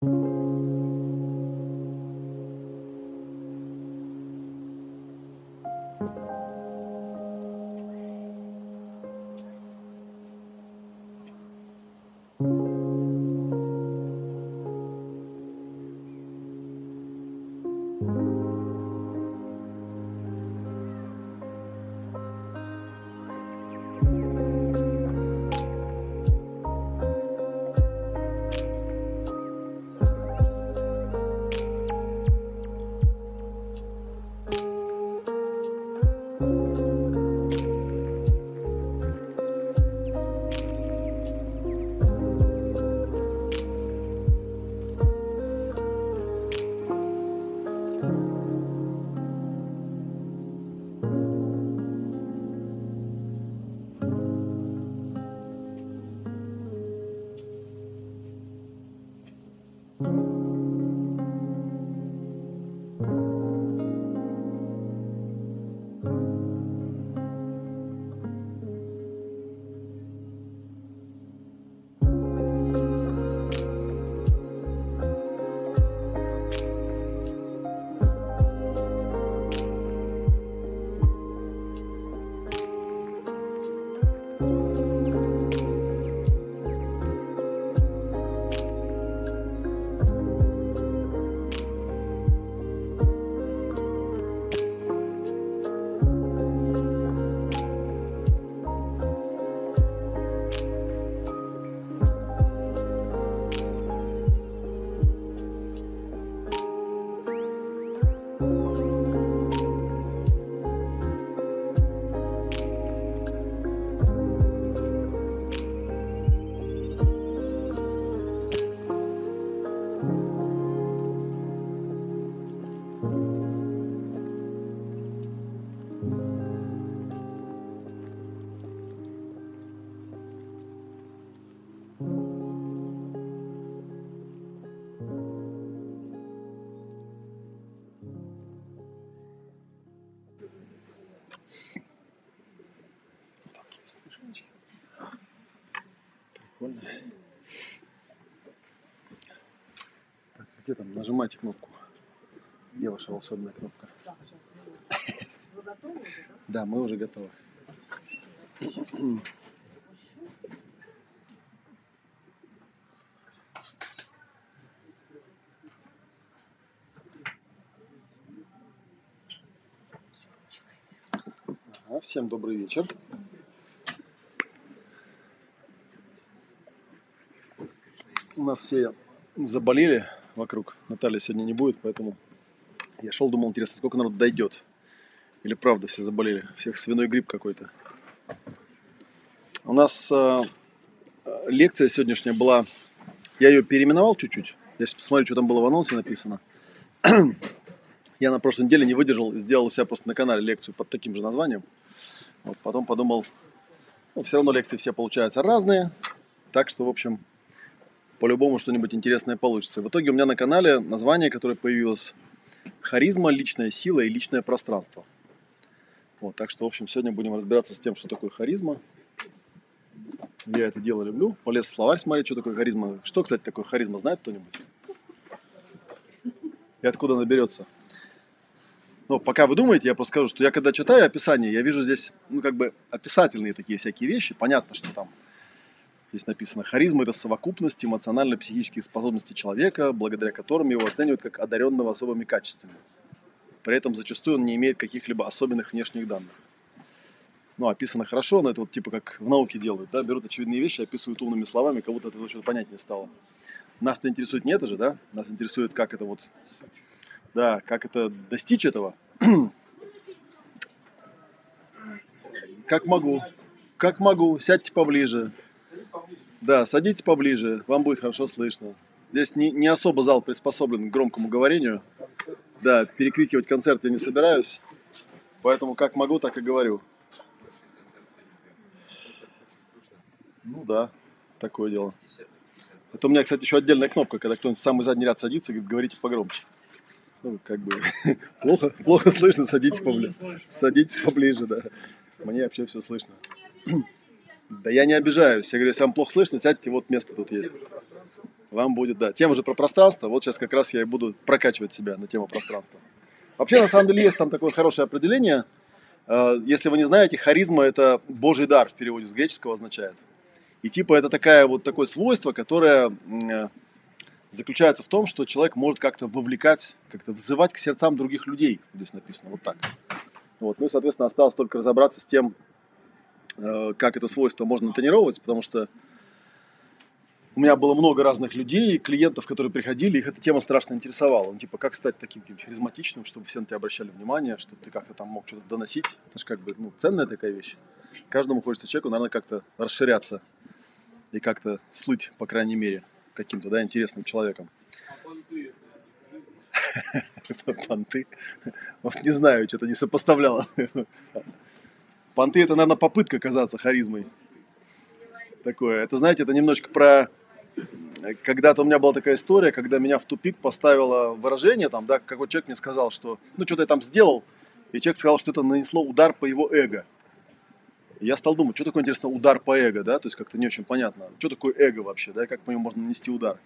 Прикольно. Так, где там? Нажимайте кнопку. Где ваша волшебная кнопка? Вы готовы уже, да? Да, мы уже готовы. Ага, всем добрый вечер. У нас все заболели вокруг. Наталья сегодня не будет, поэтому я шел, думал, интересно, сколько народ дойдет. Или правда все заболели. Всех свиной грипп какой-то. У нас лекция сегодняшняя была... Я ее переименовал чуть-чуть. Я сейчас посмотрю, что там было в анонсе написано. Я на прошлой неделе не выдержал. Сделал у себя просто на канале лекцию под таким же названием. Вот, потом подумал, ну, все равно лекции все получаются разные. Так что, в общем... По-любому что-нибудь интересное получится. В итоге у меня на канале название, которое появилось: харизма, личная сила и личное пространство. Вот, так что, в общем, сегодня будем разбираться с тем, что такое харизма. Я это дело люблю. Полез в словарь смотреть, что такое харизма. Что, кстати, такое харизма, знает кто-нибудь? И откуда она берется? Но пока вы думаете, я просто скажу, что я когда читаю описание, я вижу здесь, ну, как бы описательные такие всякие вещи. Понятно, что там здесь написано: харизма – это совокупность эмоционально-психических способностей человека, благодаря которым его оценивают как одаренного особыми качествами. При этом зачастую он не имеет каких-либо особенных внешних данных. Ну, описано хорошо, но это вот типа как в науке делают, да? Берут очевидные вещи, описывают умными словами, как будто это что-то понятнее стало. Нас-то интересует не это же, да? Нас интересует, как это вот... Да, как это достичь этого. Как могу. Как могу. Сядьте поближе. Да, садитесь поближе, вам будет хорошо слышно. Здесь не особо зал приспособлен к громкому говорению. Да, перекрикивать концерт я не собираюсь. Поэтому как могу, так и говорю. Ну да, такое дело. Это у меня, кстати, еще отдельная кнопка, когда кто-нибудь в самый задний ряд садится и говорит: говорите погромче. Ну, как бы плохо слышно, садитесь поближе. Садитесь поближе, да. Мне вообще все слышно. Да я не обижаюсь. Я говорю, если вам плохо слышно, сядьте, вот место тут есть. Вам будет, да. Тема же про пространство. Вот сейчас как раз я и буду прокачивать себя на тему пространства. Вообще, на самом деле, есть там такое хорошее определение. Если вы не знаете, харизма – это Божий дар в переводе с греческого означает. И типа это такое свойство, которое заключается в том, что человек может как-то вовлекать, как-то взывать к сердцам других людей. Здесь написано вот так. Вот. Ну и, соответственно, осталось только разобраться с тем, как это свойство можно тренировать, потому что у меня было много разных людей, клиентов, которые приходили, их эта тема страшно интересовала. Ну, типа, как стать таким харизматичным, чтобы все на тебя обращали внимание, чтобы ты как-то там мог что-то доносить. Это же как бы ценная такая вещь. Каждому хочется человеку, наверное, как-то расширяться и как-то слыть, по крайней мере, каким-то, да, интересным человеком. А понты? Понты? Вот не знаю, что-то не сопоставляло. Понты – это, наверное, попытка казаться харизмой. Такое. Это, знаете, это немножко про... Когда-то у меня была такая история, когда меня в тупик поставило выражение, там, да, какой человек мне сказал, что, ну, что-то я там сделал, и человек сказал, что это нанесло удар по его эго. И я стал думать, что такое, интересно, удар по эго, да, то есть как-то не очень понятно, что такое эго вообще, да, и как по нему можно нанести удар.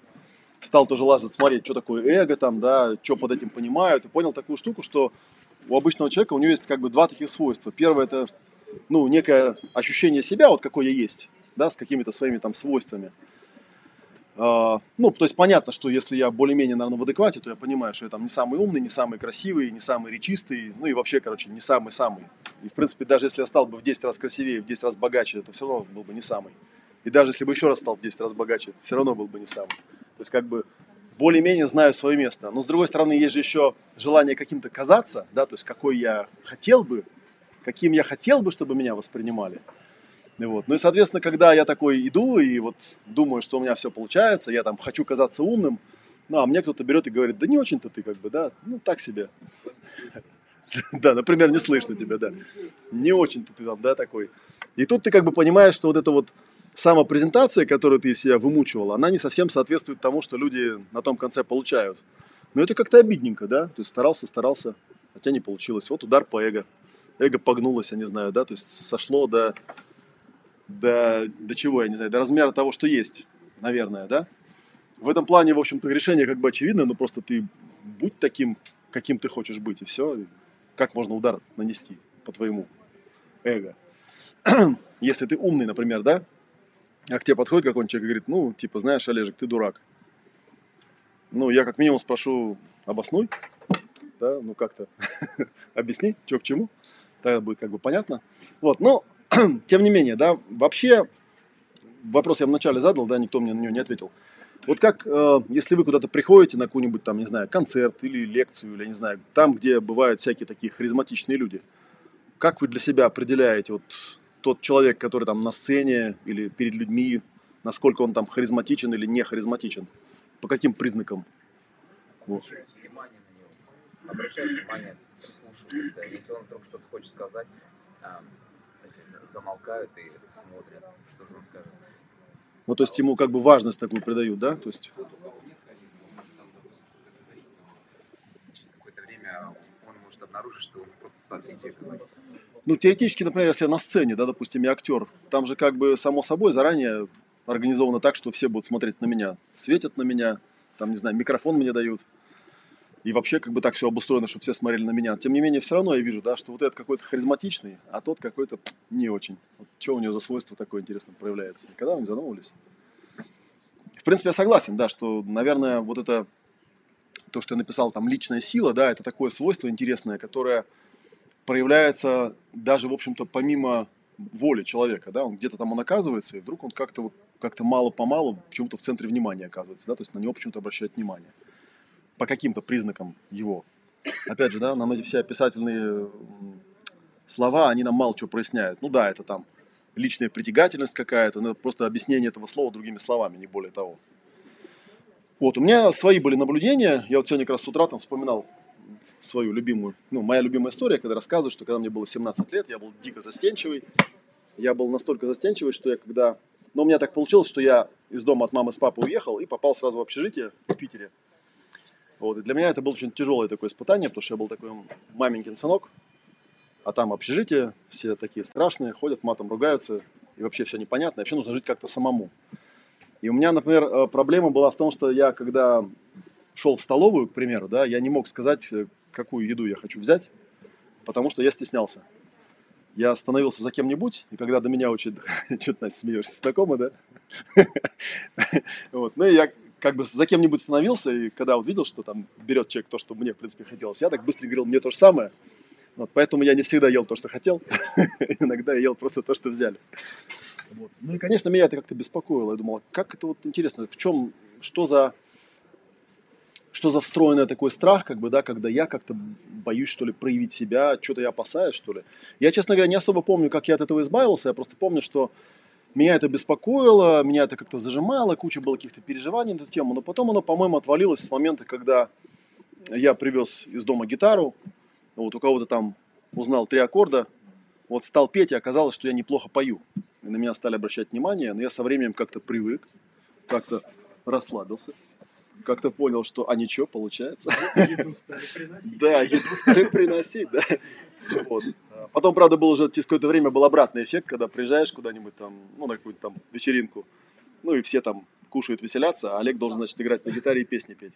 Стал тоже лазать, смотреть, что такое эго, там, да, что под этим понимают, и понял такую штуку, что у обычного человека, у него есть как бы два таких свойства. Первое – это, ну, некое ощущение себя, вот какое я есть, да, с какими-то своими там свойствами. Ну, то есть понятно, что если я более-менее, наверное, в адеквате, то я понимаю, что я там не самый умный, не самый красивый, не самый речистый, ну и вообще, короче, не самый-самый. И, в принципе, даже если я стал бы в 10 раз красивее, в 10 раз богаче, то все равно был бы не самый. И даже если бы еще раз стал в 10 раз богаче, все равно был бы не самый. То есть как бы более-менее знаю свое место. Но, с другой стороны, есть же еще желание каким-то казаться, да, то есть какой я хотел бы, каким я хотел бы, чтобы меня воспринимали. Вот. Ну и, соответственно, когда я такой иду и вот думаю, что у меня все получается, я там хочу казаться умным, ну, а мне кто-то берет и говорит, да не очень-то ты как бы, да, ну так себе. Да, например, не слышно тебя, да. Не очень-то ты там, да, такой. И тут ты как бы понимаешь, что вот эта вот самопрезентация, которую ты из себя вымучивал, она не совсем соответствует тому, что люди на том конце получают. Но это как-то обидненько, да, то есть старался, а у тебя не получилось. Вот удар по эго. Эго погнулось, я не знаю, да, то есть сошло до чего, я не знаю, до размера того, что есть, наверное, да? В этом плане, в общем-то, решение как бы очевидно, но просто ты будь таким, каким ты хочешь быть, и все. Как можно удар нанести по твоему эго? Если ты умный, например, да? А к тебе подходит какой-нибудь человек и говорит, ну, типа, знаешь, Олежек, ты дурак. Ну, я как минимум спрошу, обоснуй, да, ну, как-то объясни, что к чему. Тогда будет как бы понятно. Вот, но... Тем не менее, да, вообще, вопрос я вначале задал, да, никто мне на него не ответил. Вот как, если вы куда-то приходите на какой-нибудь там, не знаю, концерт или лекцию, или, не знаю, там, где бывают всякие такие харизматичные люди, как вы для себя определяете, вот тот человек, который там на сцене или перед людьми, насколько он там харизматичен или не харизматичен? По каким признакам? Вот. Обращайте внимание, прислушивается, если он вдруг что-то хочет сказать, замолкают и смотрят, что же он скажет. Ну, то есть ему как бы важность такую придают, да? То есть... Тот, у кого нет харизмы, он может там, допустим, что-то говорить, но через какое-то время он может обнаружить, что он просто сам себе говорит. Ну, теоретически, например, если я на сцене, да, допустим, я актер, там же как бы само собой заранее организовано так, что все будут смотреть на меня, светят на меня, там, не знаю, микрофон мне дают. И вообще как бы так все обустроено, чтобы все смотрели на меня. Тем не менее, все равно я вижу, да, что вот этот какой-то харизматичный, а тот какой-то не очень. Вот что у него за свойство такое интересное проявляется? Никогда вы не задумывались? В принципе, я согласен, да, что, наверное, вот это, то, что я написал, там, личная сила, да, это такое свойство интересное, которое проявляется даже, в общем-то, помимо воли человека, да, он где-то там он оказывается, и вдруг он как-то вот, как-то мало-помалу почему-то в центре внимания оказывается, да, то есть на него почему-то обращают внимание. По каким-то признакам его. Опять же, да, нам эти все описательные слова, они нам мало чего проясняют. Ну да, это там личная притягательность какая-то, но просто объяснение этого слова другими словами, не более того. Вот, у меня свои были наблюдения. Я вот сегодня как раз с утра там вспоминал свою любимую, ну, моя любимая история, когда рассказываю, что когда мне было 17 лет, я был дико застенчивый. Я был настолько застенчивый, что я когда... Но у меня так получилось, что я из дома от мамы с папой уехал и попал сразу в общежитие в Питере. Вот. И для меня это было очень тяжелое такое испытание, потому что я был такой маменькин сынок, а там общежитие, все такие страшные, ходят, матом ругаются, и вообще все непонятно, и вообще нужно жить как-то самому. И у меня, например, проблема была в том, что я, когда шел в столовую, к примеру, да, я не мог сказать, какую еду я хочу взять, потому что я стеснялся. Я становился за кем-нибудь, и когда до меня очень... Чё ты, Настя, смеешься, знакомо, да? Вот. Ну, и я как бы за кем-нибудь становился, и когда увидел, что там берет человек то, что мне, в принципе, хотелось, я так быстро говорил, мне то же самое. Вот. Поэтому я не всегда ел то, что хотел. Иногда я ел просто то, что взяли. Вот. Ну, и, конечно, меня это как-то беспокоило. Я думал, как это вот интересно, в чем, что за встроенный такой страх, как бы, да, когда я как-то боюсь, что ли, проявить себя, что-то я опасаюсь, что ли. Я, честно говоря, не особо помню, как я от этого избавился, я просто помню, что меня это беспокоило, меня это как-то зажимало, куча было каких-то переживаний на эту тему, но потом оно, по-моему, отвалилось с момента, когда я привез из дома гитару, вот у кого-то там узнал 3 аккорда, вот стал петь, и оказалось, что я неплохо пою. И на меня стали обращать внимание, но я со временем как-то привык, как-то расслабился. Как-то понял, что, а ничего, получается. Еду стали приносить. Да, еду стали приносить, да. Вот. Потом, правда, был уже через какое-то время был обратный эффект, когда приезжаешь куда-нибудь там, ну, на какую-то там вечеринку, ну, и все там кушают, веселятся, а Олег должен, значит, играть на гитаре и песни петь.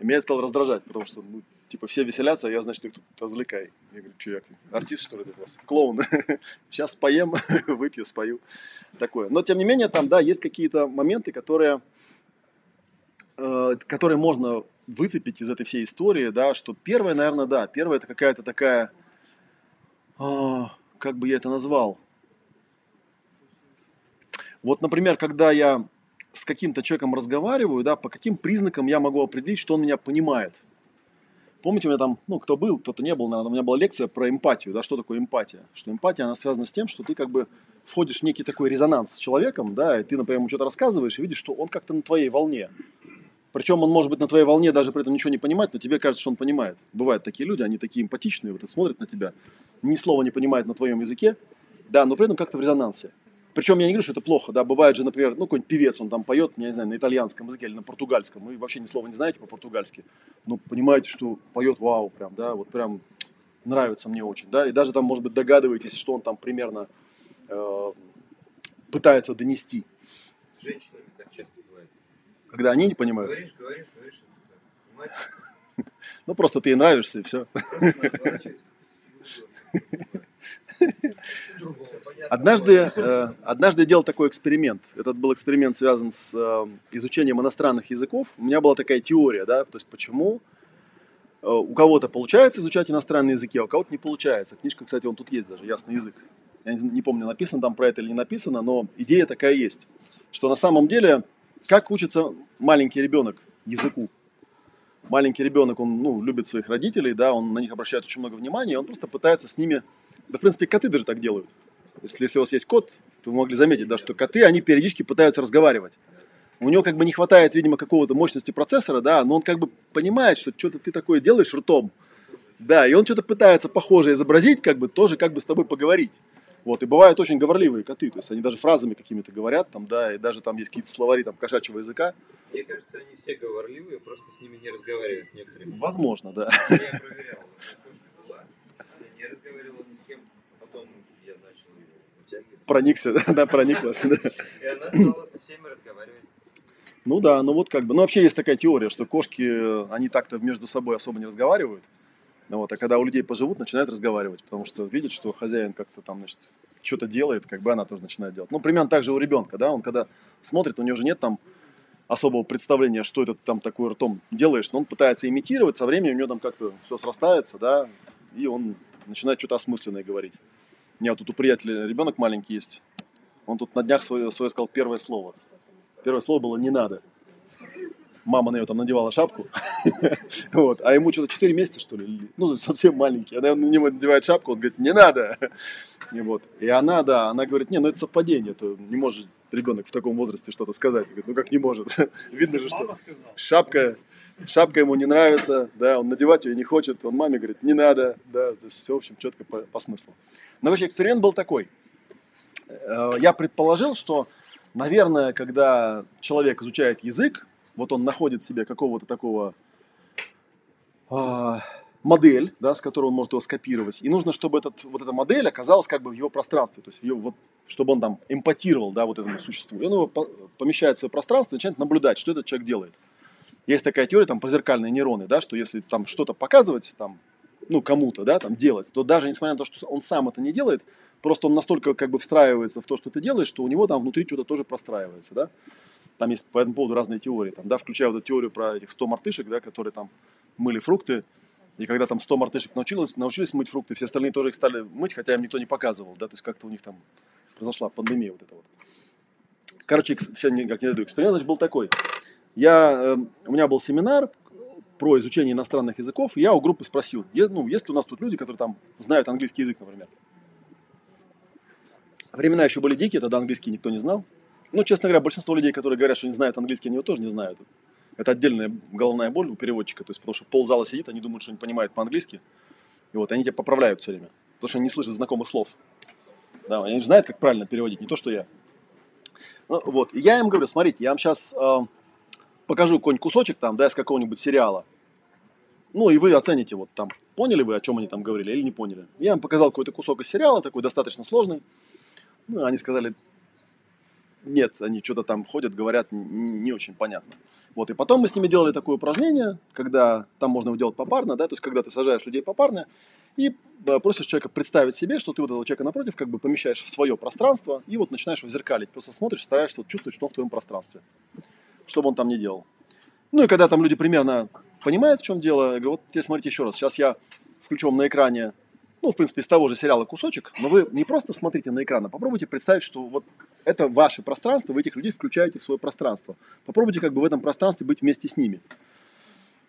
И меня стало раздражать, потому что, ну, типа, все веселятся, а я, значит, их тут развлекай. Я говорю, чувак, артист, что ли, ты у вас? Клоун. Сейчас поем, выпью, спою. Такое. Но, тем не менее, там, да, есть какие-то моменты, которые можно выцепить из этой всей истории, да, что первое, наверное, да, первое это какая-то такая, как бы я это назвал, вот, например, когда я с каким-то человеком разговариваю, да, по каким признакам я могу определить, что он меня понимает. Помните, у меня там, ну, кто был, кто-то не был, наверное, у меня была лекция про эмпатию, да, что такое эмпатия, что эмпатия, она связана с тем, что ты как бы входишь в некий такой резонанс с человеком, да, и ты, например, ему что-то рассказываешь и видишь, что он как-то на твоей волне. Причем он может быть на твоей волне, даже при этом ничего не понимать, но тебе кажется, что он понимает. Бывают такие люди, они такие эмпатичные, вот и смотрят на тебя, ни слова не понимают на твоем языке, да, но при этом как-то в резонансе. Причем я не говорю, что это плохо, да, бывает же, например, ну, какой-нибудь певец, он там поет, я не знаю, на итальянском языке или на португальском, вы вообще ни слова не знаете по-португальски, но понимаете, что поет вау, прям, да, вот прям нравится мне очень, да, и даже там, может быть, догадываетесь, что он там примерно пытается донести. С женщинами так часто. Когда они не понимают. Говоришь, ну, просто ты ей нравишься, и все. Однажды я делал такой эксперимент. Этот был эксперимент, связан с изучением иностранных языков. У меня была такая теория, да, то есть почему у кого-то получается изучать иностранные языки, а у кого-то не получается. Книжка, кстати, тут есть даже, «Ясный язык». Я не помню, написано там про это или не написано, но идея такая есть, что на самом деле... Как учится маленький ребенок языку? Маленький ребенок, он, ну, любит своих родителей, да, он на них обращает очень много внимания, и он просто пытается с ними... Да, в принципе, коты даже так делают. Если у вас есть кот, то вы могли заметить, да, что коты, они периодически пытаются разговаривать. У него как бы не хватает, видимо, какого-то мощности процессора, да, но он как бы понимает, что что-то ты такое делаешь ртом, да, и он что-то пытается похожее изобразить, как бы тоже как бы с тобой поговорить. Вот, и бывают очень говорливые коты, то есть они даже фразами какими-то говорят, там, да, и даже там есть какие-то словари там, кошачьего языка. Мне кажется, они все говорливые, просто с ними не разговаривают некоторые. Возможно, да. Я проверял, у меня кошка была, она не разговаривала ни с кем, потом я начал ее вытягивать. Проникся, да, прониклась. И она стала со всеми разговаривать. Ну да, ну вот как бы, ну вообще есть такая теория, что кошки, они так-то между собой особо не разговаривают. Вот, а когда у людей поживут, начинают разговаривать, потому что видят, что хозяин как-то там, значит, что-то делает, как бы она тоже начинает делать. Ну, примерно так же у ребенка, да, он когда смотрит, у него же нет там особого представления, что это ты там такое ртом делаешь, но он пытается имитировать, со временем у него там как-то все срастается, да, и он начинает что-то осмысленное говорить. У меня тут у приятеля ребенок маленький есть, он тут на днях свое сказал первое слово. Первое слово было «не надо». Мама на него там надевала шапку, вот, а ему что-то 4 месяца, что ли, ну, совсем маленький, она на него надевает шапку, он говорит, не надо, и вот, и она, да, она говорит, не, ну, это совпадение, это не может ребенок в таком возрасте что-то сказать, говорит, ну, как не может, видно же, что шапка ему не нравится, да, он надевать ее не хочет, он маме говорит, не надо, да, то есть все, в общем, четко по смыслу. Но, вообще, эксперимент был такой, я предположил, что, наверное, когда человек изучает язык, вот он находит себе какого-то такого модель, да, с которой он может его скопировать. И нужно, чтобы вот эта модель оказалась как бы в его пространстве, то есть в его, вот, чтобы он там эмпатировал, да, вот этому существу. И он его помещает в свое пространство и начинает наблюдать, что этот человек делает. Есть такая теория, там, про зеркальные нейроны, да, что если там что-то показывать, там, ну, кому-то, да, там, делать, то даже несмотря на то, что он сам это не делает, просто он настолько как бы встраивается в то, что ты делаешь, что у него там внутри что-то тоже простраивается, да. Там есть по этому поводу разные теории, там, да, включая вот эту теорию про этих 100 мартышек, да, которые там мыли фрукты, и когда там 100 мартышек научились мыть фрукты, все остальные тоже их стали мыть, хотя им никто не показывал, да, то есть как-то у них там произошла пандемия вот эта вот. Короче, сегодня никак не дойду. Эксперимент, значит, был такой. У меня был семинар про изучение иностранных языков, и я у группы спросил, есть ли у нас тут люди, которые там знают английский язык, например. Времена еще были дикие, тогда английский никто не знал. Ну, честно говоря, большинство людей, которые говорят, что не знают английский, они его тоже не знают. Это отдельная головная боль у переводчика, то есть потому что ползала сидит, они думают, что не понимают по-английски, и вот они тебя поправляют все время, потому что они не слышат знакомых слов. Да, они же знают, как правильно переводить, не то, что я. Ну, вот. И я им говорю, смотрите, я вам сейчас покажу какой-нибудь кусочек там, да, из какого-нибудь сериала, ну, и вы оцените, вот там, поняли вы, о чем они там говорили или не поняли. Я им показал какой-то кусок из сериала, такой достаточно сложный, ну, они сказали... Нет, они что-то там ходят, говорят, не очень понятно. Вот, и потом мы с ними делали такое упражнение, когда там можно его делать попарно, да, то есть когда ты сажаешь людей попарно и просишь человека представить себе, что ты вот этого человека напротив как бы помещаешь в свое пространство и вот начинаешь его зеркалить, просто смотришь, стараешься вот чувствовать, что он в твоем пространстве, что бы он там ни делал. Ну и когда там люди примерно понимают, в чем дело, я говорю, вот теперь смотрите еще раз, сейчас я включу вам на экране, ну, в принципе, из того же сериала кусочек, но вы не просто смотрите на экран, а попробуйте представить, что вот это ваше пространство, вы этих людей включаете в свое пространство. Попробуйте как бы в этом пространстве быть вместе с ними.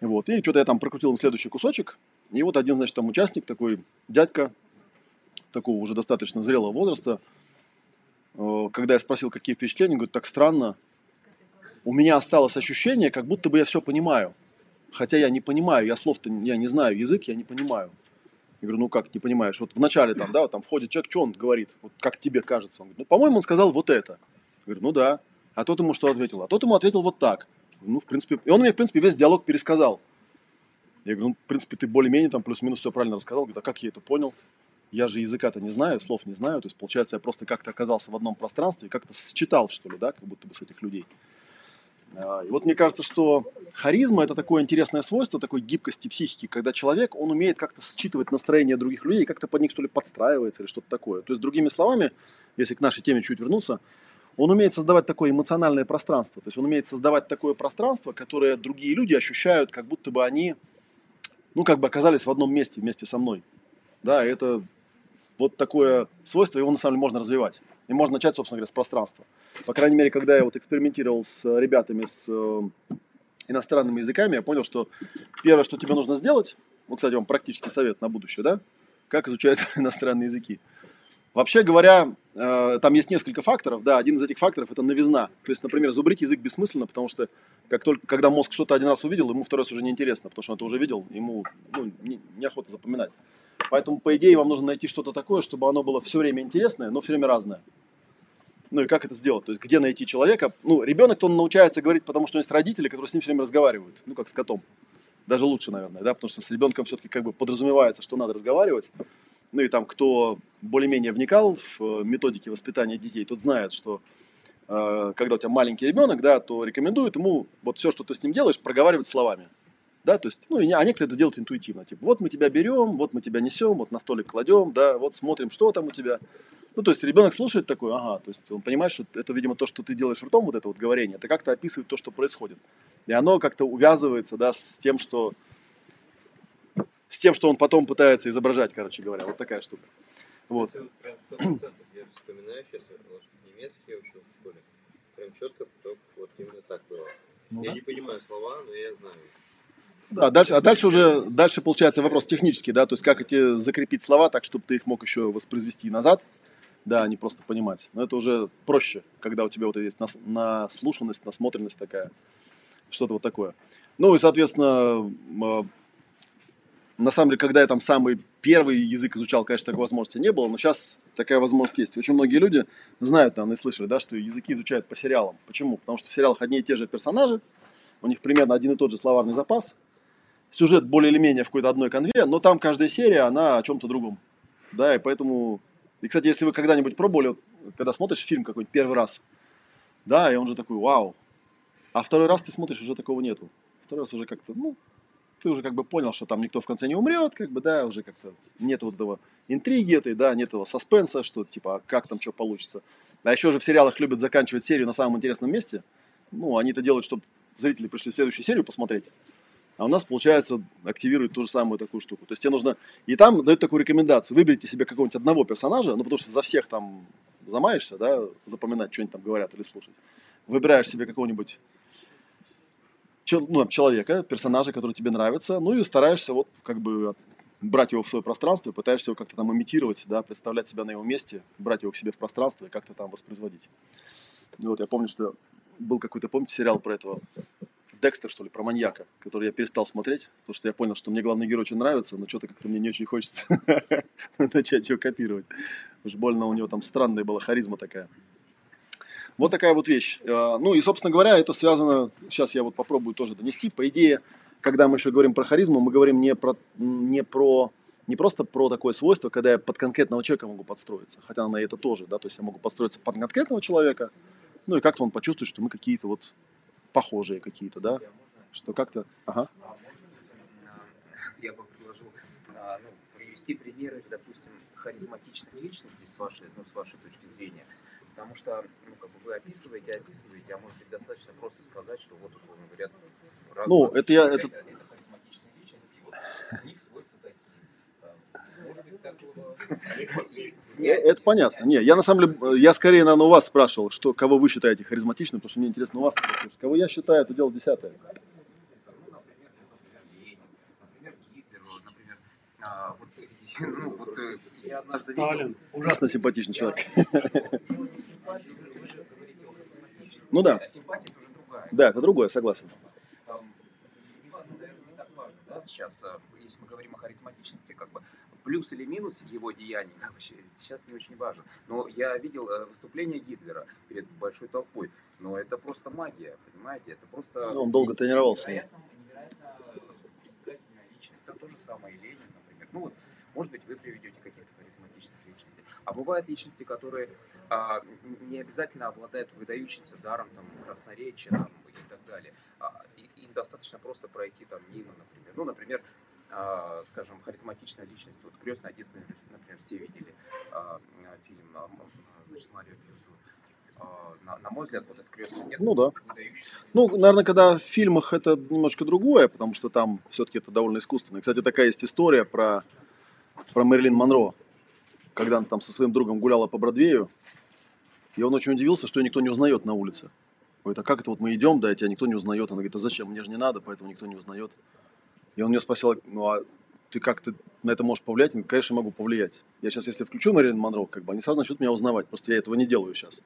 Вот, и что-то я там прокрутил на следующий кусочек, и вот один, значит, там участник, такой дядька, такого уже достаточно зрелого возраста, когда я спросил, какие впечатления, он говорит, так странно, у меня осталось ощущение, как будто бы я все понимаю, хотя я не понимаю, я слов-то, я не знаю язык, я не понимаю. Я говорю, ну как, не понимаешь, вот вначале там, да, вот там входит человек, что он говорит, вот как тебе кажется? Он говорит, ну, по-моему, он сказал вот это. Я говорю, ну да. А тот ему что ответил? А тот ему ответил вот так. Ну, в принципе, и он мне, в принципе, весь диалог пересказал. Я говорю, ну, в принципе, ты более-менее там плюс-минус все правильно рассказал. Говорит, а как я это понял? Я же языка-то не знаю, слов не знаю. То есть, получается, я просто как-то оказался в одном пространстве и как-то считал, что ли, да, как будто бы с этих людей. И вот мне кажется, что харизма – это такое интересное свойство, такой гибкости психики, когда человек, он умеет как-то считывать настроение других людей, как-то под них, что ли, подстраивается или что-то такое. То есть, другими словами, если к нашей теме чуть вернуться, он умеет создавать такое эмоциональное пространство. То есть, он умеет создавать такое пространство, которое другие люди ощущают, как будто бы они, ну, как бы оказались в одном месте вместе со мной. Да, это вот такое свойство, его, на самом деле, можно развивать. И можно начать, собственно говоря, с пространства. По крайней мере, когда я вот экспериментировал с ребятами, с иностранными языками, я понял, что первое, что тебе нужно сделать, ну, кстати, вам практический совет на будущее, да, как изучать иностранные языки. Вообще говоря, там есть несколько факторов, да, один из этих факторов – это новизна. То есть, например, зубрить язык бессмысленно, потому что, когда мозг что-то один раз увидел, ему второй раз уже неинтересно, потому что он это уже видел, ему неохота запоминать. Поэтому, по идее, вам нужно найти что-то такое, чтобы оно было все время интересное, но все время разное. Ну и как это сделать? То есть, где найти человека? Ну, ребенок-то он научается говорить, потому что есть родители, которые с ним все время разговаривают. Ну, как с котом. Даже лучше, наверное, да, потому что с ребенком все-таки как бы подразумевается, что надо разговаривать. Ну и там, кто более-менее вникал в методики воспитания детей, тот знает, что когда у тебя маленький ребенок, да, то рекомендуют ему вот все, что ты с ним делаешь, проговаривать словами. Да, то есть, ну, а некоторые это делают интуитивно. Типа, вот мы тебя берем, вот мы тебя несем, вот на столик кладем, да, вот смотрим, что там у тебя. Ну, то есть, ребенок слушает такой, ага, то есть, он понимает, что это, видимо, то, что ты делаешь ртом, вот это вот говорение, это как-то описывает то, что происходит. И оно как-то увязывается, да, с тем, что он потом пытается изображать, короче говоря. Вот такая штука. Вот. Прям 100%. Я вспоминаю сейчас, немецкий я учил в школе. Прям четко, вот именно так было. Ну, я не понимаю слова, но я знаю. Да, дальше получается вопрос технический, да, то есть как эти закрепить слова так, чтобы ты их мог еще воспроизвести назад, да, а не просто понимать. Но это уже проще, когда у тебя вот есть наслушанность, насмотренность такая, что-то вот такое. Ну и, соответственно, на самом деле, когда я там самый первый язык изучал, конечно, такой возможности не было, но сейчас такая возможность есть. Очень многие люди знают, наверное, и слышали, да, что языки изучают по сериалам. Почему? Потому что в сериалах одни и те же персонажи, у них примерно один и тот же словарный запас, сюжет более или менее в какой-то одной конве, но там каждая серия, она о чем-то другом. Да, и поэтому... И, кстати, если вы когда-нибудь пробовали когда смотришь фильм какой-нибудь первый раз, да, и он же такой, вау. А второй раз ты смотришь, уже такого нету. Второй раз уже как-то, ну, ты уже как бы понял, что там никто в конце не умрет, как бы, да, уже как-то нет вот этого интриги этой, да, нет этого саспенса, что типа, а как там что получится. А еще же в сериалах любят заканчивать серию на самом интересном месте. Ну, они это делают, чтобы зрители пришли в следующую серию посмотреть. А у нас, получается, активирует ту же самую такую штуку. То есть тебе нужно... И там дают такую рекомендацию. Выберите себе какого-нибудь одного персонажа, ну, потому что за всех там замаешься, да, запоминать, что они там говорят или слушать. Выбираешь себе какого-нибудь человека, персонажа, который тебе нравится, ну, и стараешься вот как бы брать его в свое пространство, пытаешься его как-то там имитировать, да, представлять себя на его месте, брать его к себе в пространство и как-то там воспроизводить. И вот я помню, что был какой-то, помните, сериал про этого... Декстер, что ли, про маньяка, который я перестал смотреть, потому что я понял, что мне главный герой очень нравится, но что-то как-то мне не очень хочется начать его копировать. Уж больно у него там странная была харизма такая. Вот такая вот вещь. Ну и, собственно говоря, это связано, сейчас я вот попробую тоже донести, по идее, когда мы еще говорим про харизму, мы говорим не просто про такое свойство, когда я под конкретного человека могу подстроиться, хотя она это тоже, да, то есть я могу подстроиться под конкретного человека, ну и как-то он почувствует, что мы какие-то вот похожие какие-то, да? Что как-то... Ага. Я бы предложил привести примеры, допустим, харизматичных личностей с вашей точки зрения. Потому что вы описываете, а может быть достаточно просто сказать, что вот, условно говоря, это харизматичные личности, и вот у них свойства такие. Может быть, такого... Это понятно. Не, я на самом деле, скорее, наверное, у вас спрашивал, что, кого вы считаете харизматичным, потому что мне интересно у вас послушать. Кого я считаю, это дело десятое. Сталин. Ужасно симпатичный человек. Ну да. Да, это другое, согласен. Сейчас, если мы говорим о харизматичности, как бы плюс или минус его деяний, сейчас не очень важно. Но я видел выступление Гитлера перед большой толпой, но это просто магия, понимаете? Это просто... Он долго тренировался. Невероятно притягательная личность. Это то же самое и Ленин, например. Ну вот, может быть, вы приведете каких-то харизматичных личностей. А бывают личности, которые не обязательно обладают выдающимся даром, там, красноречия и так далее. Им достаточно просто пройти там мимо, например. Ну, например, скажем, харизматичная личность. Вот «Крестный отец», например, все видели фильм Марию Пьюзу. На мой взгляд, вот этот «Крестный отец». Ну да. Ну, наверное, когда в фильмах это немножко другое, потому что там все-таки это довольно искусственно. Кстати, такая есть история про Мэрилин Монро, когда она там со своим другом гуляла по Бродвею, и он очень удивился, что ее никто не узнает на улице. Говорит, а как это вот мы идем, да, и тебя никто не узнает? Она говорит, а зачем, мне же не надо, поэтому никто не узнает. И он меня спросил, ну а ты как, ты на это можешь повлиять? Я, конечно, могу повлиять. Я сейчас, если включу Мэрилин Монро, как бы они сразу начнут меня узнавать, просто я этого не делаю сейчас.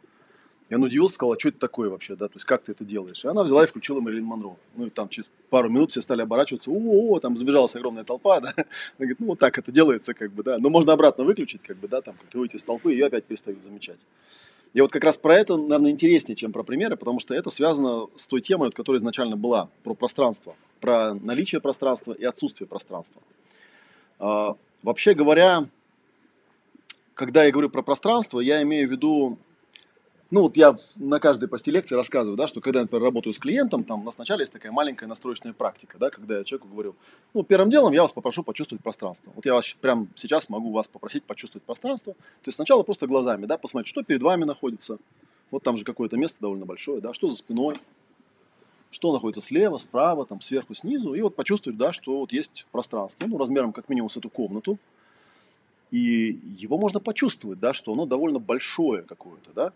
И он удивился, сказал, а что это такое вообще, да, то есть как ты это делаешь? И она взяла и включила Мэрилин Монро. Ну и там через пару минут все стали оборачиваться, о-о-о, там забежалась огромная толпа, да. Она говорит, ну вот так это делается, как бы, да. Но можно обратно выключить, как бы, да, там, как-то выйти из толпы, и ее опять перестают замечать. И вот как раз про это, наверное, интереснее, чем про примеры, потому что это связано с той темой, вот, которая изначально была, про пространство, про наличие пространства и отсутствие пространства. Вообще говоря, когда я говорю про пространство, я имею в виду, ну вот я на каждой почти лекции рассказываю, да, что когда я, например, работаю с клиентом, там у нас вначале есть такая маленькая настроечная практика, да, когда я человеку говорю, ну первым делом я вас попрошу почувствовать пространство. Вот я вас прямо сейчас могу вас попросить почувствовать пространство. То есть сначала просто глазами, да, посмотреть, что перед вами находится. Вот там же какое-то место довольно большое, да, что за спиной, что находится слева, справа, там сверху, снизу. И вот почувствовать, да, что вот есть пространство, ну размером как минимум с эту комнату. И его можно почувствовать, да, что оно довольно большое какое-то, да.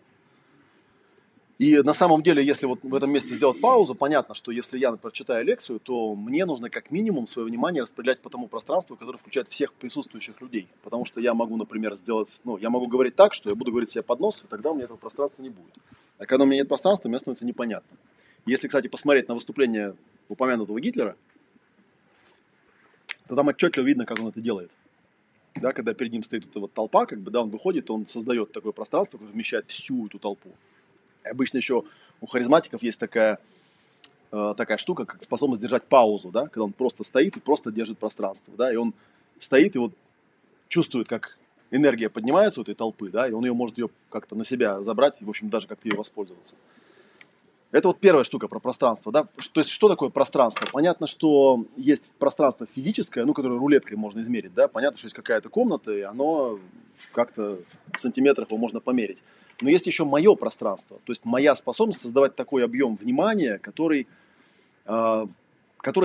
И на самом деле, если вот в этом месте сделать паузу, понятно, что если я, например, читаю лекцию, то мне нужно как минимум свое внимание распределять по тому пространству, которое включает всех присутствующих людей. Потому что я могу, например, сделать, ну, я могу говорить так, что я буду говорить себе под нос, и тогда у меня этого пространства не будет. А когда у меня нет пространства, мне становится непонятно. Если, кстати, посмотреть на выступление упомянутого Гитлера, то там отчетливо видно, как он это делает. Да, когда перед ним стоит эта вот толпа, как бы, да, он выходит, он создает такое пространство, которое вмещает всю эту толпу. Обычно еще у харизматиков есть такая штука, как способность держать паузу, да, когда он просто стоит и просто держит пространство, да, и он стоит и вот чувствует, как энергия поднимается у этой толпы, да, и он ее может ее как-то на себя забрать, и, в общем, даже как-то ее воспользоваться. Это вот первая штука про пространство, да. То есть, что такое пространство? Понятно, что есть пространство физическое, ну, которое рулеткой можно измерить, да. Понятно, что есть какая-то комната, и оно как-то в сантиметрах его можно померить. Но есть еще мое пространство, то есть моя способность создавать такой объем внимания, который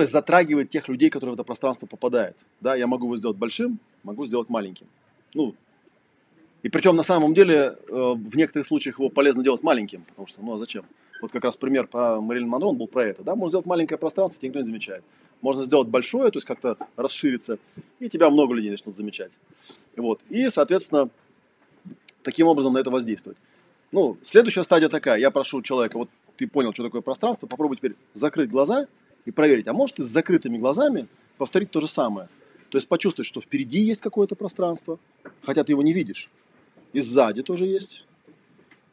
затрагивает тех людей, которые в это пространство попадают. Да, я могу его сделать большим, могу сделать маленьким. Ну, и причем на самом деле в некоторых случаях его полезно делать маленьким, потому что, ну а зачем? Вот как раз пример про Мэрилин Монро, он был про это. Да? Можно сделать маленькое пространство, тебя никто не замечает. Можно сделать большое, то есть как-то расшириться, и тебя много людей начнут замечать. Вот. И, соответственно, таким образом на это воздействовать. Ну, следующая стадия такая. Я прошу человека, вот ты понял, что такое пространство, попробуй теперь закрыть глаза и проверить, а может ты с закрытыми глазами повторить то же самое. То есть почувствовать, что впереди есть какое-то пространство, хотя ты его не видишь. И сзади тоже есть,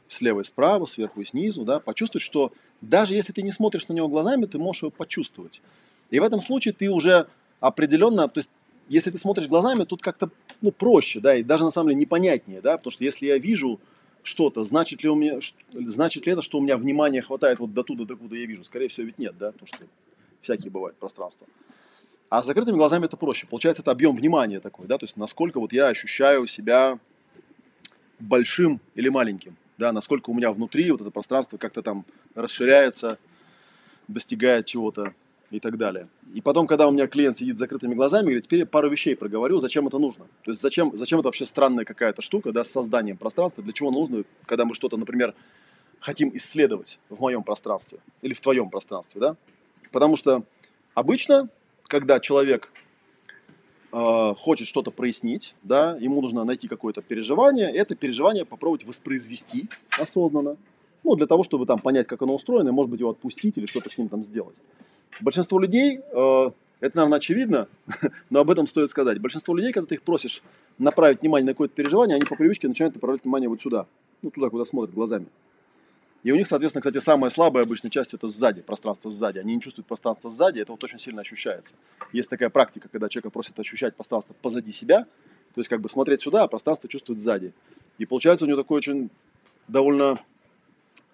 слева и справа, сверху и снизу. Да? Почувствовать, что даже если ты не смотришь на него глазами, ты можешь его почувствовать. И в этом случае ты уже определенно, то есть если ты смотришь глазами, тут как-то ну, проще, да, и даже на самом деле непонятнее, да, потому что если я вижу что-то, значит ли это, что у меня внимания хватает вот до туда, докуда я вижу? Скорее всего, ведь нет, да, потому что всякие бывают пространства. А с закрытыми глазами это проще. Получается, это объем внимания такой, да, то есть насколько вот я ощущаю себя большим или маленьким, да, насколько у меня внутри вот это пространство как-то там расширяется, достигает чего-то и так далее. И потом, когда у меня клиент сидит с закрытыми глазами, говорит, теперь я пару вещей проговорю, зачем это нужно. То есть зачем это вообще странная какая-то штука, да, с созданием пространства, для чего нужно, когда мы что-то, например, хотим исследовать в моем пространстве или в твоем пространстве, да. Потому что обычно, когда человек хочет что-то прояснить, да, ему нужно найти какое-то переживание, и это переживание попробовать воспроизвести осознанно, ну, для того, чтобы там понять, как оно устроено, и, может быть, его отпустить или что-то с ним там сделать. Большинство людей, это, наверное, очевидно, но об этом стоит сказать, большинство людей, когда ты их просишь направить внимание на какое-то переживание, они по привычке начинают направлять внимание вот сюда, ну, туда, куда смотрят глазами. И у них, соответственно, кстати, самая слабая обычная часть – это сзади, пространство сзади. Они не чувствуют пространство сзади, это вот очень сильно ощущается. Есть такая практика, когда человека просят ощущать пространство позади себя, то есть как бы смотреть сюда, а пространство чувствует сзади. И получается у него такое очень довольно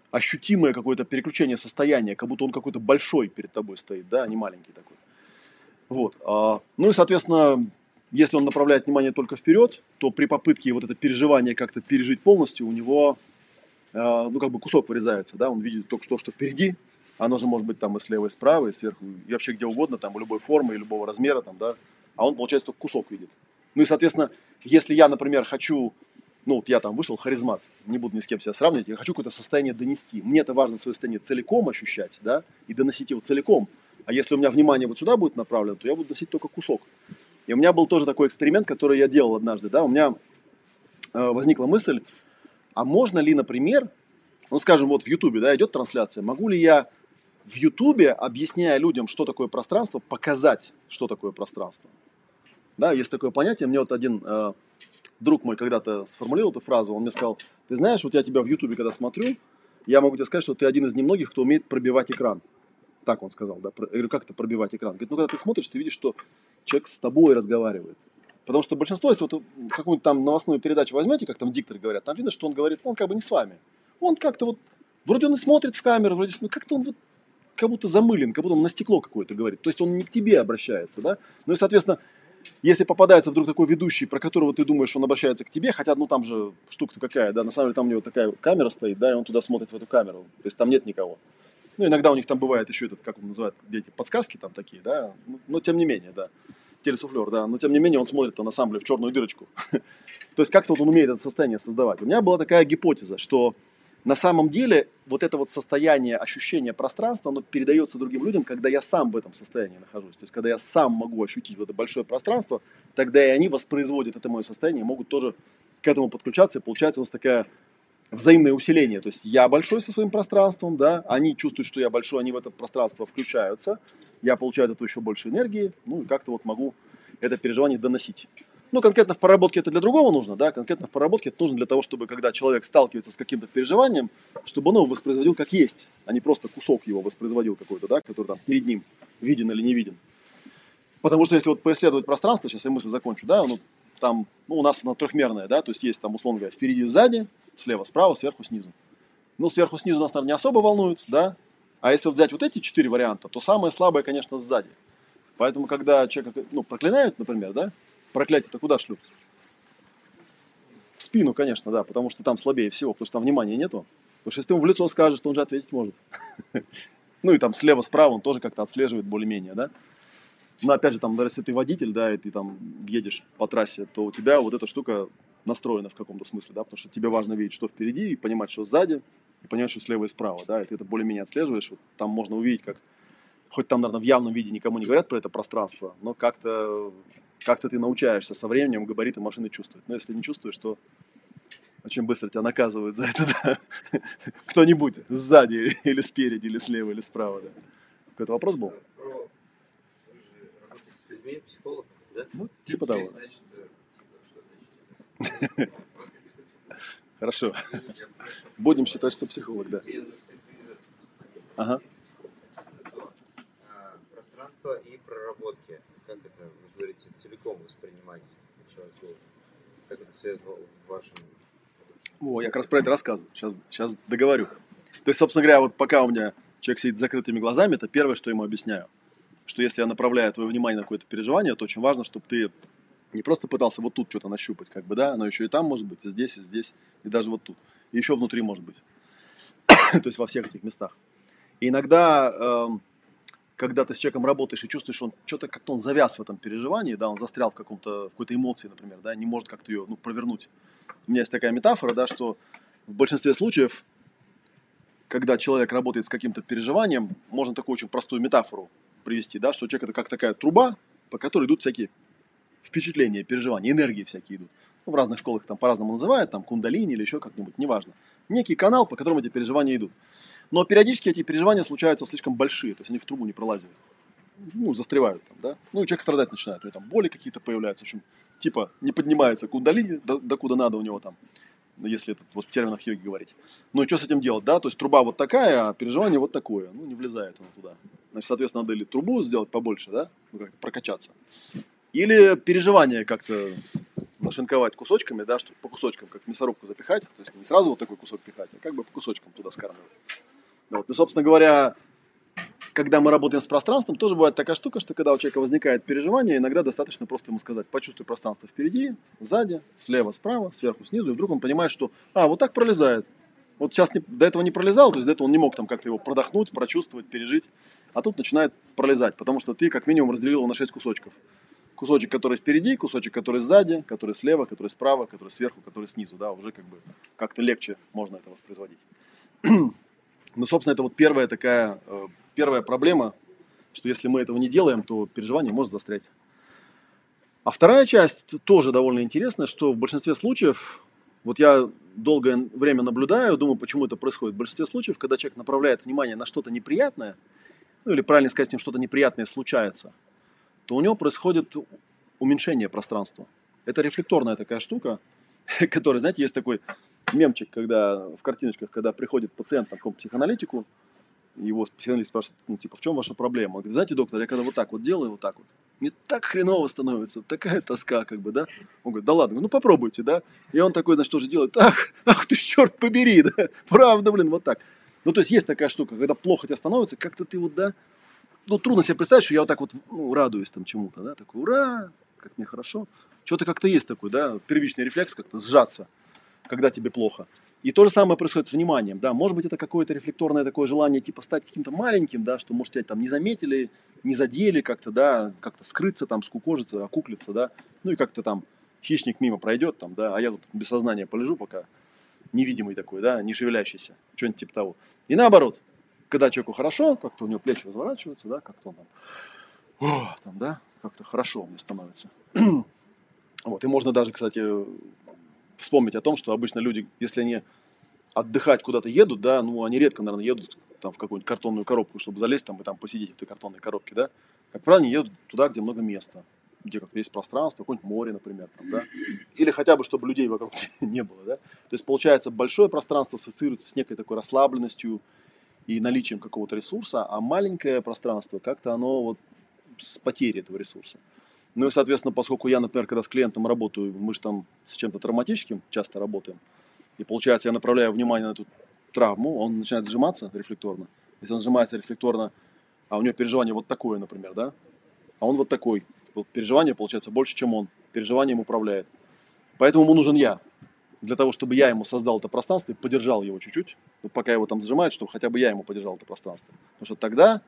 ощутимое какое-то переключение состояния, как будто он какой-то большой перед тобой стоит, да, а не маленький такой. Вот. Ну и, соответственно, если он направляет внимание только вперед, то при попытке вот это переживание как-то пережить полностью у него… ну, как бы кусок вырезается, да, он видит только что, что впереди, оно же может быть там и слева, и справа, и сверху, и вообще где угодно, там, любой формы, и любого размера, там, да, а он, получается, только кусок видит. Ну, и, соответственно, если я, например, хочу, ну, вот я там вышел, харизмат, не буду ни с кем себя сравнивать, я хочу какое-то состояние донести, мне это важно свое состояние целиком ощущать, да, и доносить его целиком, а если у меня внимание вот сюда будет направлено, то я буду доносить только кусок. И у меня был тоже такой эксперимент, который я делал однажды, да, у меня возникла мысль, а можно ли, например, ну, скажем, вот в Ютубе, да, идет трансляция, могу ли я в Ютубе, объясняя людям, что такое пространство, показать, что такое пространство? Да, есть такое понятие, мне вот один друг мой когда-то сформулировал эту фразу, он мне сказал, ты знаешь, вот я тебя в Ютубе когда смотрю, я могу тебе сказать, что ты один из немногих, кто умеет пробивать экран. Так он сказал, да, я говорю, как это пробивать экран? Говорит, ну, когда ты смотришь, ты видишь, что человек с тобой разговаривает. Потому что большинство, если вот какую-нибудь там новостную передачу возьмете, как там дикторы говорят, там видно, что он говорит, он как бы не с вами. Он как-то вот, вроде он и смотрит в камеру, вроде, ну как-то он вот, как будто замылен, как будто он на стекло какое-то говорит. То есть он не к тебе обращается, да? Ну и, соответственно, если попадается вдруг такой ведущий, про которого ты думаешь, он обращается к тебе, хотя, ну там же штука-то какая, да, на самом деле там у него такая камера стоит, да, и он туда смотрит в эту камеру, то есть там нет никого. Ну, иногда у них там бывает еще этот, как он называет, дети, подсказки там такие, да, но тем не менее, да. Телесуфлер, да, но тем не менее он смотрит на самом деле в черную дырочку. То есть как-то вот он умеет это состояние создавать. У меня была такая гипотеза, что на самом деле вот это вот состояние, ощущение пространства, оно передается другим людям, когда я сам в этом состоянии нахожусь. То есть когда я сам могу ощутить вот это большое пространство, тогда и они воспроизводят это мое состояние, могут тоже к этому подключаться, и получается у нас такая взаимное усиление. То есть я большой со своим пространством, да, они чувствуют, что я большой, они в это пространство включаются, я получаю от этого еще больше энергии, ну и как-то вот могу это переживание доносить. Ну, конкретно в проработке это для другого нужно, да, конкретно в проработке это нужно для того, чтобы когда человек сталкивается с каким-то переживанием, чтобы он его воспроизводил как есть, а не просто кусок его воспроизводил какой-то, да, который там перед ним виден или не виден. Потому что если вот поисследовать пространство, сейчас я мысль закончу, да, ну, там, ну, у нас она трехмерная, да, то есть есть там, условно говоря, впереди, сзади, слева, справа, сверху, снизу. Ну, сверху, снизу нас, наверное, не особо волнует, да, а если взять вот эти 4 варианта, то самое слабое, конечно, сзади. Поэтому, когда человека, ну, проклинают, например, да, проклятие-то куда шлют? В спину, конечно, да, потому что там слабее всего, потому что там внимания нету. Потому что если ты ему в лицо скажешь, то он же ответить может. Ну и там слева, справа он тоже как-то отслеживает более-менее, да. Но опять же, там, если ты водитель, да, и ты там едешь по трассе, то у тебя вот эта штука настроена в каком-то смысле, да, потому что тебе важно видеть, что впереди, и понимать, что сзади, и понимать, что слева и справа, да, и ты это более-менее отслеживаешь. Вот там можно увидеть, как, хоть там, наверное, в явном виде никому не говорят про это пространство, но как-то ты научаешься со временем габариты машины чувствовать. Но если не чувствуешь, то очень быстро тебя наказывают за это, да? Кто-нибудь сзади или спереди, или слева, или справа, да. Какой-то вопрос был? Про... С людьми, психолог, да? Ну, типа того. Хорошо. Будем считать, что психолог, да. Ага. Пространство и проработки. Как это, вы говорите, целиком воспринимать человек должен? Как это связано в вашем... О, я как раз про это рассказываю. Сейчас договорю. То есть, собственно говоря, вот пока у меня человек сидит с закрытыми глазами, это первое, что я ему объясняю. Что если я направляю твое внимание на какое-то переживание, то очень важно, чтобы ты не просто пытался вот тут что-то нащупать, как бы, да, но еще и там может быть, и здесь, и даже вот тут. И еще внутри может быть. То есть во всех этих местах. И иногда... когда ты с человеком работаешь и чувствуешь, что он что-то как-то он завяз в этом переживании, да, он застрял в какой-то эмоции, например, да, не может как-то ее, ну, провернуть. У меня есть такая метафора, да, что в большинстве случаев, когда человек работает с каким-то переживанием, можно такую очень простую метафору привести, да, что человек это как такая труба, по которой идут всякие впечатления, переживания, энергии всякие идут. Ну, в разных школах там по-разному называют, там кундалини или еще как-нибудь, неважно. Некий канал, по которому эти переживания идут. Но периодически эти переживания случаются слишком большие, то есть они в трубу не пролазят, ну, застревают там, да. Ну, и человек страдать начинает, у него там боли какие-то появляются, в общем, типа не поднимается кундалини, докуда надо у него там, если это вот в терминах йоги говорить. Ну, и что с этим делать, да, то есть труба вот такая, а переживание вот такое, ну, не влезает оно туда. Значит, соответственно, надо или трубу сделать побольше, да, ну, как-то прокачаться, или переживание как-то... нашинковать кусочками, да, чтобы по кусочкам, как в мясорубку запихать, то есть не сразу вот такой кусок пихать, а как бы по кусочкам туда скармливать. Вот. И, собственно говоря, когда мы работаем с пространством, тоже бывает такая штука, что когда у человека возникает переживание, иногда достаточно просто ему сказать, почувствуй пространство впереди, сзади, слева, справа, сверху, снизу, и вдруг он понимает, что, вот так пролезает. Вот сейчас до этого не пролезал, то есть до этого он не мог там как-то его продохнуть, прочувствовать, пережить, а тут начинает пролезать, потому что ты как минимум разделил его на 6 кусочков. Кусочек, который впереди, кусочек, который сзади, который слева, который справа, который сверху, который снизу, да, уже как бы как-то легче можно это воспроизводить. Ну, собственно, это вот первая проблема, что если мы этого не делаем, то переживание может застрять. А вторая часть тоже довольно интересная, что в большинстве случаев, вот я долгое время наблюдаю, думаю, почему это происходит. В большинстве случаев, когда человек направляет внимание на что-то неприятное, ну или правильно сказать, с ним что-то неприятное случается, то у него происходит уменьшение пространства. Это рефлекторная такая штука, которая, знаете, есть такой мемчик, когда в картиночках, когда приходит пациент к психоаналитику, его психоаналитик спрашивает, ну, типа, в чем ваша проблема? Он говорит, знаете, доктор, я когда вот так вот делаю, вот так вот, мне так хреново становится, такая тоска, как бы, да? Он говорит, да ладно, ну попробуйте, да? И он такой, значит, тоже делает, ах ты, черт побери, да? Правда, блин, вот так. Ну, то есть такая штука, когда плохо тебе становится, как-то ты вот, да, ну, трудно себе представить, что я вот так вот, ну, радуюсь там чему-то, да, такой, ура, как мне хорошо. Что-то как-то есть такой, да, первичный рефлекс как-то сжаться, когда тебе плохо. И то же самое происходит с вниманием, да, может быть, это какое-то рефлекторное такое желание, типа, стать каким-то маленьким, да, что, может, тебя там не заметили, не задели как-то, да, как-то скрыться там, скукожиться, окуклиться, да, ну, и как-то там хищник мимо пройдет там, да, а я тут без сознания полежу пока, невидимый такой, да, не шевелящийся, что-нибудь типа того. И наоборот. Когда человеку хорошо, как-то у него плечи разворачиваются, да, как-то он там, да, как-то хорошо мне становится. Вот, и можно даже, кстати, вспомнить о том, что обычно люди, если они отдыхать куда-то едут, да, ну, они редко, наверное, едут там в какую-нибудь картонную коробку, чтобы залезть там и там посидеть в этой картонной коробке, да. Как правило, они едут туда, где много места, где как-то есть пространство, какое-нибудь море, например, там, да. Или хотя бы, чтобы людей вокруг не было, да. То есть, получается, большое пространство ассоциируется с некой такой расслабленностью, и наличием какого-то ресурса, а маленькое пространство как-то оно вот с потерей этого ресурса. Ну и, соответственно, поскольку я, например, когда с клиентом работаю, мы же там с чем-то травматическим часто работаем, и получается, я направляю внимание на эту травму, он начинает сжиматься рефлекторно. Если он сжимается рефлекторно, а у него переживание вот такое, например, да, а он вот такой, переживание получается больше, чем он, переживанием управляет. Поэтому ему нужен я, для того, чтобы я ему создал это пространство и подержал его чуть-чуть, пока его там сжимает, чтобы хотя бы я ему подержал это пространство. Потому что тогда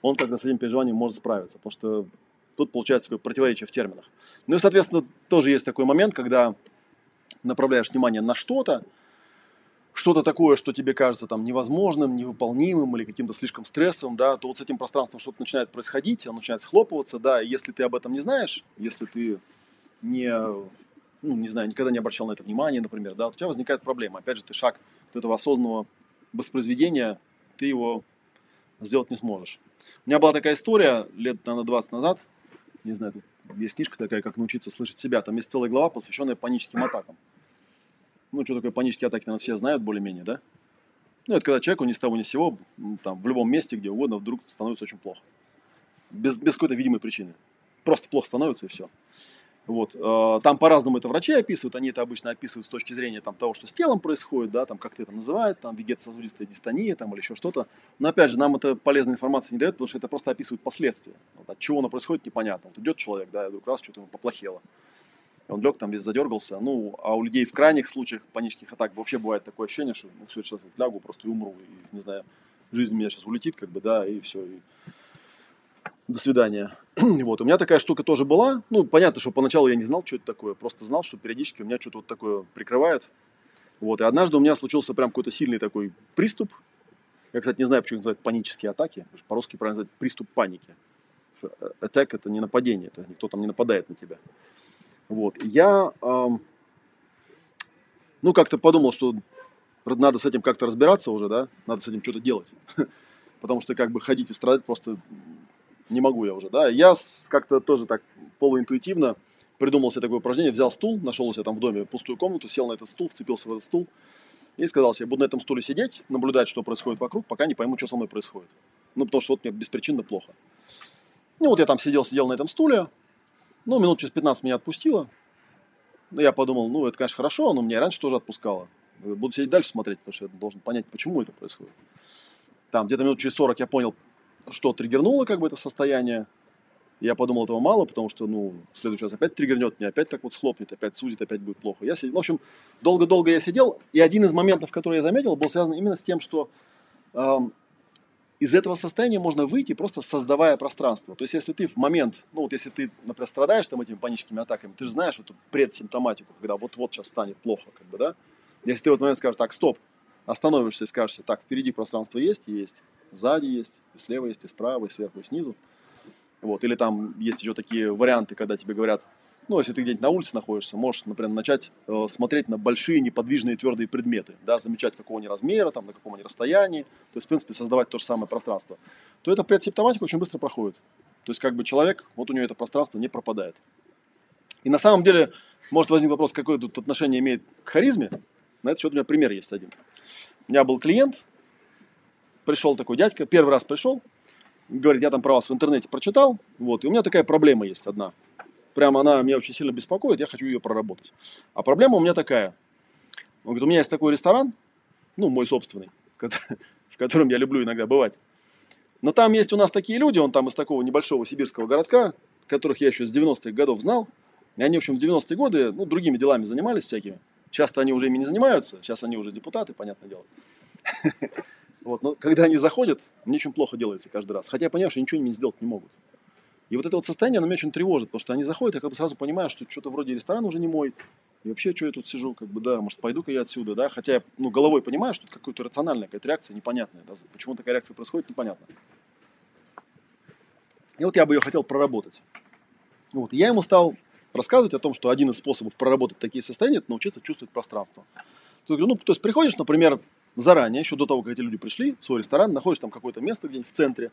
он как-то с этим переживанием может справиться, потому что тут получается такое противоречие в терминах. Ну и, соответственно, тоже есть такой момент, когда направляешь внимание на что-то, что-то такое, что тебе кажется там невозможным, невыполнимым или каким-то слишком стрессовым, да, то вот с этим пространством что-то начинает происходить, оно начинает схлопываться, да, и если ты об этом не знаешь, если ты никогда не обращал на это внимания, например, да, у тебя возникает проблема. Опять же, ты шаг вот этого осознанного воспроизведения, ты его сделать не сможешь. У меня была такая история лет, наверное, 20 назад, не знаю, тут есть книжка такая, «Как научиться слышать себя», там есть целая глава, посвященная паническим атакам. Ну, что такое панические атаки, наверное, все знают более-менее, да? Ну, это когда человеку ни с того ни с сего, там, в любом месте, где угодно, вдруг становится очень плохо. Без какой-то видимой причины. Просто плохо становится, и все. Вот. Там по-разному это врачи описывают. Они это обычно описывают с точки зрения там, того, что с телом происходит, да, там, как это называют, там, вегетососудистая дистония там, или еще что-то. Но, опять же, нам это полезная информация не дает, потому что это просто описывают последствия. Вот, от чего оно происходит, непонятно. Вот идет человек, да, и вдруг раз что-то ему поплохело. Он лег, там весь задергался. Ну, а у людей в крайних случаях панических атак вообще бывает такое ощущение, что ну, все, сейчас вот лягу, просто и умру, и, не знаю, жизнь меня сейчас улетит, как бы, да, и все, и до свидания. Вот, у меня такая штука тоже была. Ну, понятно, что поначалу я не знал, что это такое, просто знал, что периодически у меня что-то вот такое прикрывает. Вот, и однажды у меня случился прям какой-то сильный такой приступ. Я, кстати, не знаю, почему их называют панические атаки, по-русски правильно называют приступ паники. Атак – это не нападение, это никто там не нападает на тебя. Вот, я, как-то подумал, что надо с этим как-то разбираться уже, да, надо с этим что-то делать, потому что, как бы, ходить и страдать просто не могу я уже, да. Я как-то тоже так полуинтуитивно придумал себе такое упражнение, взял стул, нашел у себя там в доме пустую комнату, сел на этот стул, вцепился в этот стул и сказал себе, буду на этом стуле сидеть, наблюдать, что происходит вокруг, пока не пойму, что со мной происходит, ну, потому что вот мне беспричинно плохо. Ну, вот я там сидел на этом стуле. Ну, минут через 15 меня отпустило. Я подумал, ну, это, конечно, хорошо, оно меня и раньше тоже отпускало. Буду сидеть дальше смотреть, потому что я должен понять, почему это происходит. Там где-то минут через 40 я понял, что триггернуло как бы это состояние. Я подумал, этого мало, потому что, в следующий раз опять триггернет меня, опять так вот схлопнет, опять сузит, опять будет плохо. Я сидел, в общем, долго-долго я сидел. И один из моментов, который я заметил, был связан именно с тем, что из этого состояния можно выйти, просто создавая пространство. То есть, если ты в момент, если ты, например, страдаешь там этими паническими атаками, ты же знаешь эту предсимптоматику, когда вот-вот сейчас станет плохо, как бы, да? Если ты в этот момент скажешь, так, стоп, остановишься и скажешь, так, впереди пространство есть, сзади есть, и слева есть, и справа, и сверху, и снизу. Вот, или там есть еще такие варианты, когда тебе говорят, если ты где-нибудь на улице находишься, можешь, например, начать смотреть на большие неподвижные твердые предметы, да, замечать, какого они размера, там, на каком они расстоянии, то есть, в принципе, создавать то же самое пространство, то эта предсимптоматика очень быстро проходит. То есть, как бы человек, вот у него это пространство не пропадает. И на самом деле, может возникнуть вопрос, какое тут отношение имеет к харизме. На этот счет у меня пример есть один. У меня был клиент, пришел такой дядька, первый раз пришел, говорит, я там про вас в интернете прочитал, вот, и у меня такая проблема есть одна. Прямо она меня очень сильно беспокоит, я хочу ее проработать. А проблема у меня такая. Он говорит, у меня есть такой ресторан, мой собственный, в котором я люблю иногда бывать. Но там есть у нас такие люди, он там из такого небольшого сибирского городка, которых я еще с 90-х годов знал. И они, в общем, в 90-е годы, другими делами занимались всякими. Часто они уже ими не занимаются, сейчас они уже депутаты, понятное дело. Вот, но когда они заходят, мне очень плохо делается каждый раз. Хотя я понимаю, что ничего они сделать не могут. И вот это вот состояние, оно меня очень тревожит, потому что они заходят, я как бы сразу понимаю, что что-то вроде ресторан уже не мой, и вообще, что я тут сижу, как бы, да, может, пойду-ка я отсюда, да, хотя я, головой понимаю, что это какая-то рациональная какая-то реакция непонятная, да? Почему такая реакция происходит, непонятно. И вот я бы ее хотел проработать. Вот, и я ему стал рассказывать о том, что один из способов проработать такие состояния – это научиться чувствовать пространство. То есть приходишь, например, заранее, еще до того, как эти люди пришли, в свой ресторан, находишь там какое-то место где-нибудь в центре,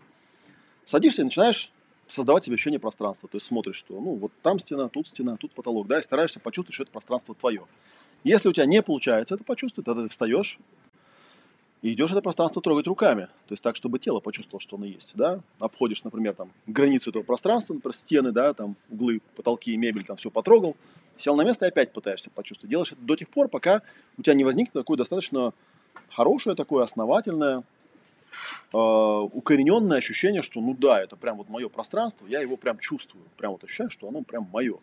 садишься и начинаешь создавать себе ощущение пространства. То есть смотришь, что вот там стена, тут потолок, да, и стараешься почувствовать, что это пространство твое. Если у тебя не получается это почувствовать, тогда ты встаешь, И идешь это пространство трогать руками, то есть так, чтобы тело почувствовало, что оно есть, да, обходишь, например, там, границу этого пространства, например, стены, да, там, углы, потолки, мебель, там, все потрогал, сел на место и опять пытаешься почувствовать, делаешь это до тех пор, пока у тебя не возникнет такое достаточно хорошее, такое основательное, укорененное ощущение, что, ну да, это прям вот мое пространство, я его прям чувствую, прям вот ощущаю, что оно прям мое,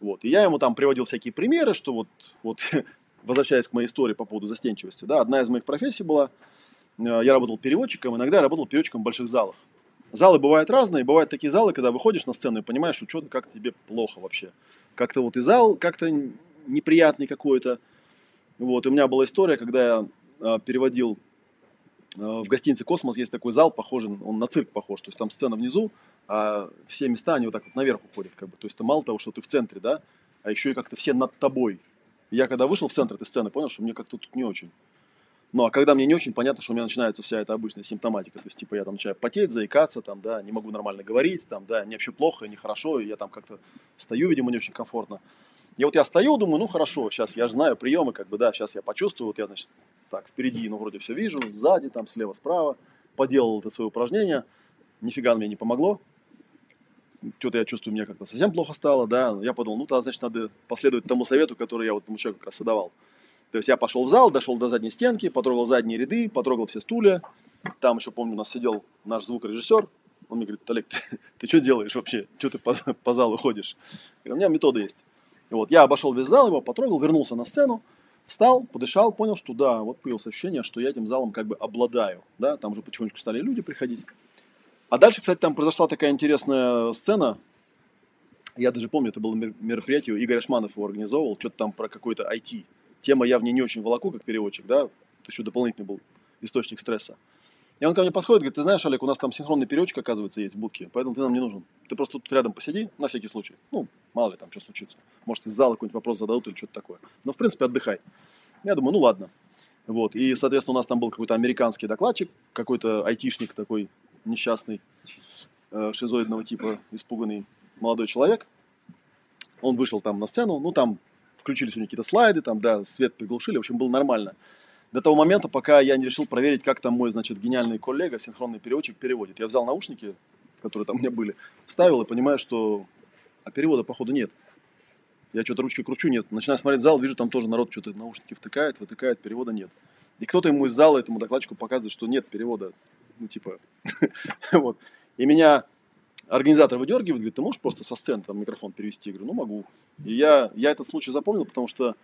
вот, и я ему там приводил всякие примеры, что вот, возвращаясь к моей истории по поводу застенчивости, да, одна из моих профессий была, я работал переводчиком, иногда я работал переводчиком в больших залах. Залы бывают разные, бывают такие залы, когда выходишь на сцену и понимаешь, что что-то как-то тебе плохо вообще. Как-то вот и зал как-то неприятный какой-то. Вот, у меня была история, когда я переводил в гостинице «Космос», есть такой зал, похожий, он на цирк похож, то есть там сцена внизу, а все места, они вот так вот наверх уходят, как бы, то есть ты мало того, что ты в центре, да, а еще и как-то все над тобой. Я когда вышел в центр этой сцены, понял, что мне как-то тут не очень. Ну, а когда мне не очень, понятно, что у меня начинается вся эта обычная симптоматика. То есть, типа, я там начинаю потеть, заикаться, там, да, не могу нормально говорить, там, да, мне вообще плохо, нехорошо, и я там как-то стою, видимо, не очень комфортно. И вот я стою, думаю, ну, хорошо, сейчас я же знаю приемы, как бы, да, сейчас я почувствую, вот я, значит, так, впереди, ну, вроде все вижу, сзади, там, слева, справа, поделал это свое упражнение, нифига мне не помогло. Что-то я чувствую, мне как-то совсем плохо стало, да, я подумал, ну, да, значит, надо последовать тому совету, который я вот тому человеку как раз и давал. То есть я пошел в зал, дошел до задней стенки, потрогал задние ряды, потрогал все стулья, там еще, помню, у нас сидел наш звукорежиссер, он мне говорит: Олег, ты что делаешь вообще, что ты по залу ходишь? Я говорю, у меня метода есть. Вот, я обошел весь зал, его потрогал, вернулся на сцену, встал, подышал, понял, что да, вот появилось ощущение, что я этим залом как бы обладаю, да, там уже потихонечку стали люди приходить. А дальше, кстати, там произошла такая интересная сцена. Я даже помню, это было мероприятие, Игорь Ашманов его организовывал, что-то там про какой-то IT. Тема, я в ней не очень волоку, как переводчик, да, это еще дополнительный был источник стресса. И он ко мне подходит, говорит: ты знаешь, Олег, у нас там синхронный переводчик, оказывается, есть в будке, поэтому ты нам не нужен. Ты просто тут рядом посиди, на всякий случай. Ну, мало ли там, что случится. Может, из зала какой-нибудь вопрос зададут или что-то такое. Но, в принципе, отдыхай. Я думаю, ну ладно. Вот, и, соответственно, у нас там был какой-то американский докладчик, какой-то айтишник такой, несчастный, шизоидного типа, испуганный молодой человек. Он вышел там на сцену, ну там включились у него какие-то слайды, там, да, свет приглушили, в общем, было нормально. До того момента, пока я не решил проверить, как там мой, значит, гениальный коллега, синхронный переводчик, переводит. Я взял наушники, которые там у меня были, вставил и понимаю, что перевода, походу, нет. Я что-то ручки кручу, нет. Начинаю смотреть зал, вижу, там тоже народ что-то наушники втыкает, вытыкает, перевода нет. И кто-то ему из зала, этому докладчику, показывает, что нет перевода. Ну, типа, вот. И меня организатор выдергивает, говорит: ты можешь просто со сцены там микрофон перевести? Я говорю: ну, могу. И я этот случай запомнил, потому что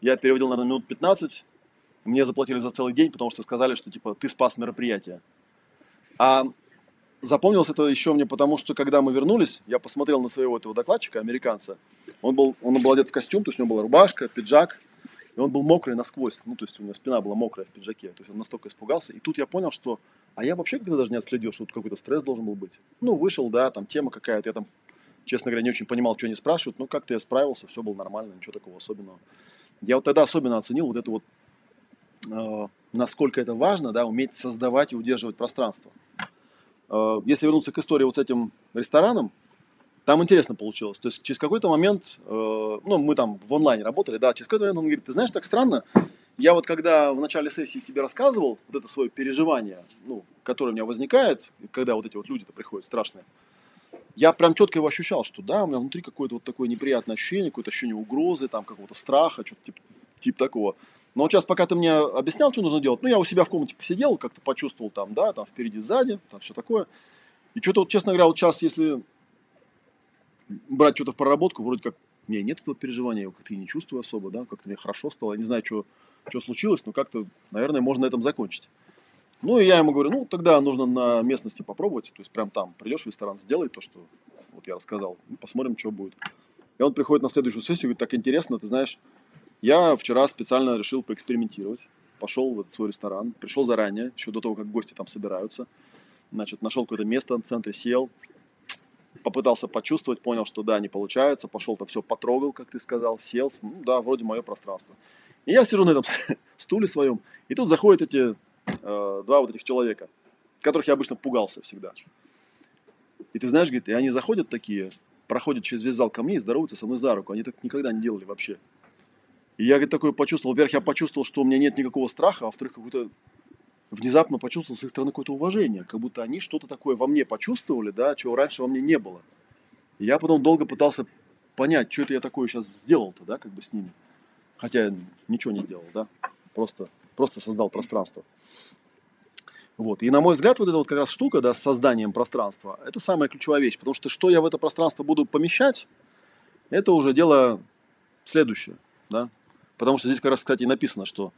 я переводил, наверное, минут 15. Мне заплатили за целый день, потому что сказали, что, типа, ты спас мероприятие. А запомнилось это еще мне потому, что, когда мы вернулись, я посмотрел на своего этого докладчика, американца. Он был одет в костюм, то есть у него была рубашка, пиджак. И он был мокрый насквозь, ну, то есть у меня спина была мокрая в пиджаке, то есть он настолько испугался. И тут я понял, что, а я вообще когда даже не отследил, что тут какой-то стресс должен был быть. Ну, вышел, да, там тема какая-то, я там, честно говоря, не очень понимал, что они спрашивают, но как-то я справился, все было нормально, ничего такого особенного. Я вот тогда особенно оценил вот это вот, насколько это важно, да, уметь создавать и удерживать пространство. Если вернуться к истории вот с этим рестораном, там интересно получилось. То есть через какой-то момент, ну, мы там в онлайне работали, да, через какой-то момент он говорит: ты знаешь, так странно, я вот когда в начале сессии тебе рассказывал вот это свое переживание, ну, которое у меня возникает, когда вот эти вот люди-то приходят страшные, я прям четко его ощущал, что да, у меня внутри какое-то вот такое неприятное ощущение, какое-то ощущение угрозы, там, какого-то страха, что-то типа такого. Но вот сейчас, пока ты мне объяснял, что нужно делать, ну, я у себя в комнате посидел, как-то почувствовал там, да, там впереди, сзади, там все такое. И что-то, вот, честно говоря, вот сейчас, если брать что-то в проработку, вроде как у меня нет этого переживания, я как-то и не чувствую особо, да, как-то мне хорошо стало, я не знаю, что случилось, но как-то, наверное, можно на этом закончить. Ну, и я ему говорю: ну, тогда нужно на местности попробовать, то есть прям там придешь в ресторан, сделай то, что вот я рассказал, посмотрим, что будет. И он приходит на следующую сессию и говорит: так интересно, ты знаешь, я вчера специально решил поэкспериментировать, пошел в этот свой ресторан, пришел заранее, еще до того, как гости там собираются, значит, нашел какое-то место в центре, сел, попытался почувствовать, понял, что да, не получается, пошел там все потрогал, как ты сказал, сел, ну, да, вроде мое пространство. И я сижу на этом стуле своем, и тут заходят эти два вот этих человека, которых я обычно пугался всегда. И ты знаешь, говорит, и они заходят такие, проходят через весь зал ко мне и здороваются со мной за руку, они так никогда не делали вообще. И я, говорит, такое почувствовал. Во-первых, я почувствовал, что у меня нет никакого страха, а во-вторых, какую-то внезапно почувствовал с их стороны какое-то уважение, как будто они что-то такое во мне почувствовали, да, чего раньше во мне не было. И я потом долго пытался понять, что это я такое сейчас сделал-то, да, как бы с ними. Хотя я ничего не делал, да, просто создал пространство. Вот. И, на мой взгляд, вот эта вот как раз штука, да, с созданием пространства, это самая ключевая вещь, потому что я в это пространство буду помещать, это уже дело следующее, да, потому что здесь как раз, кстати, написано, что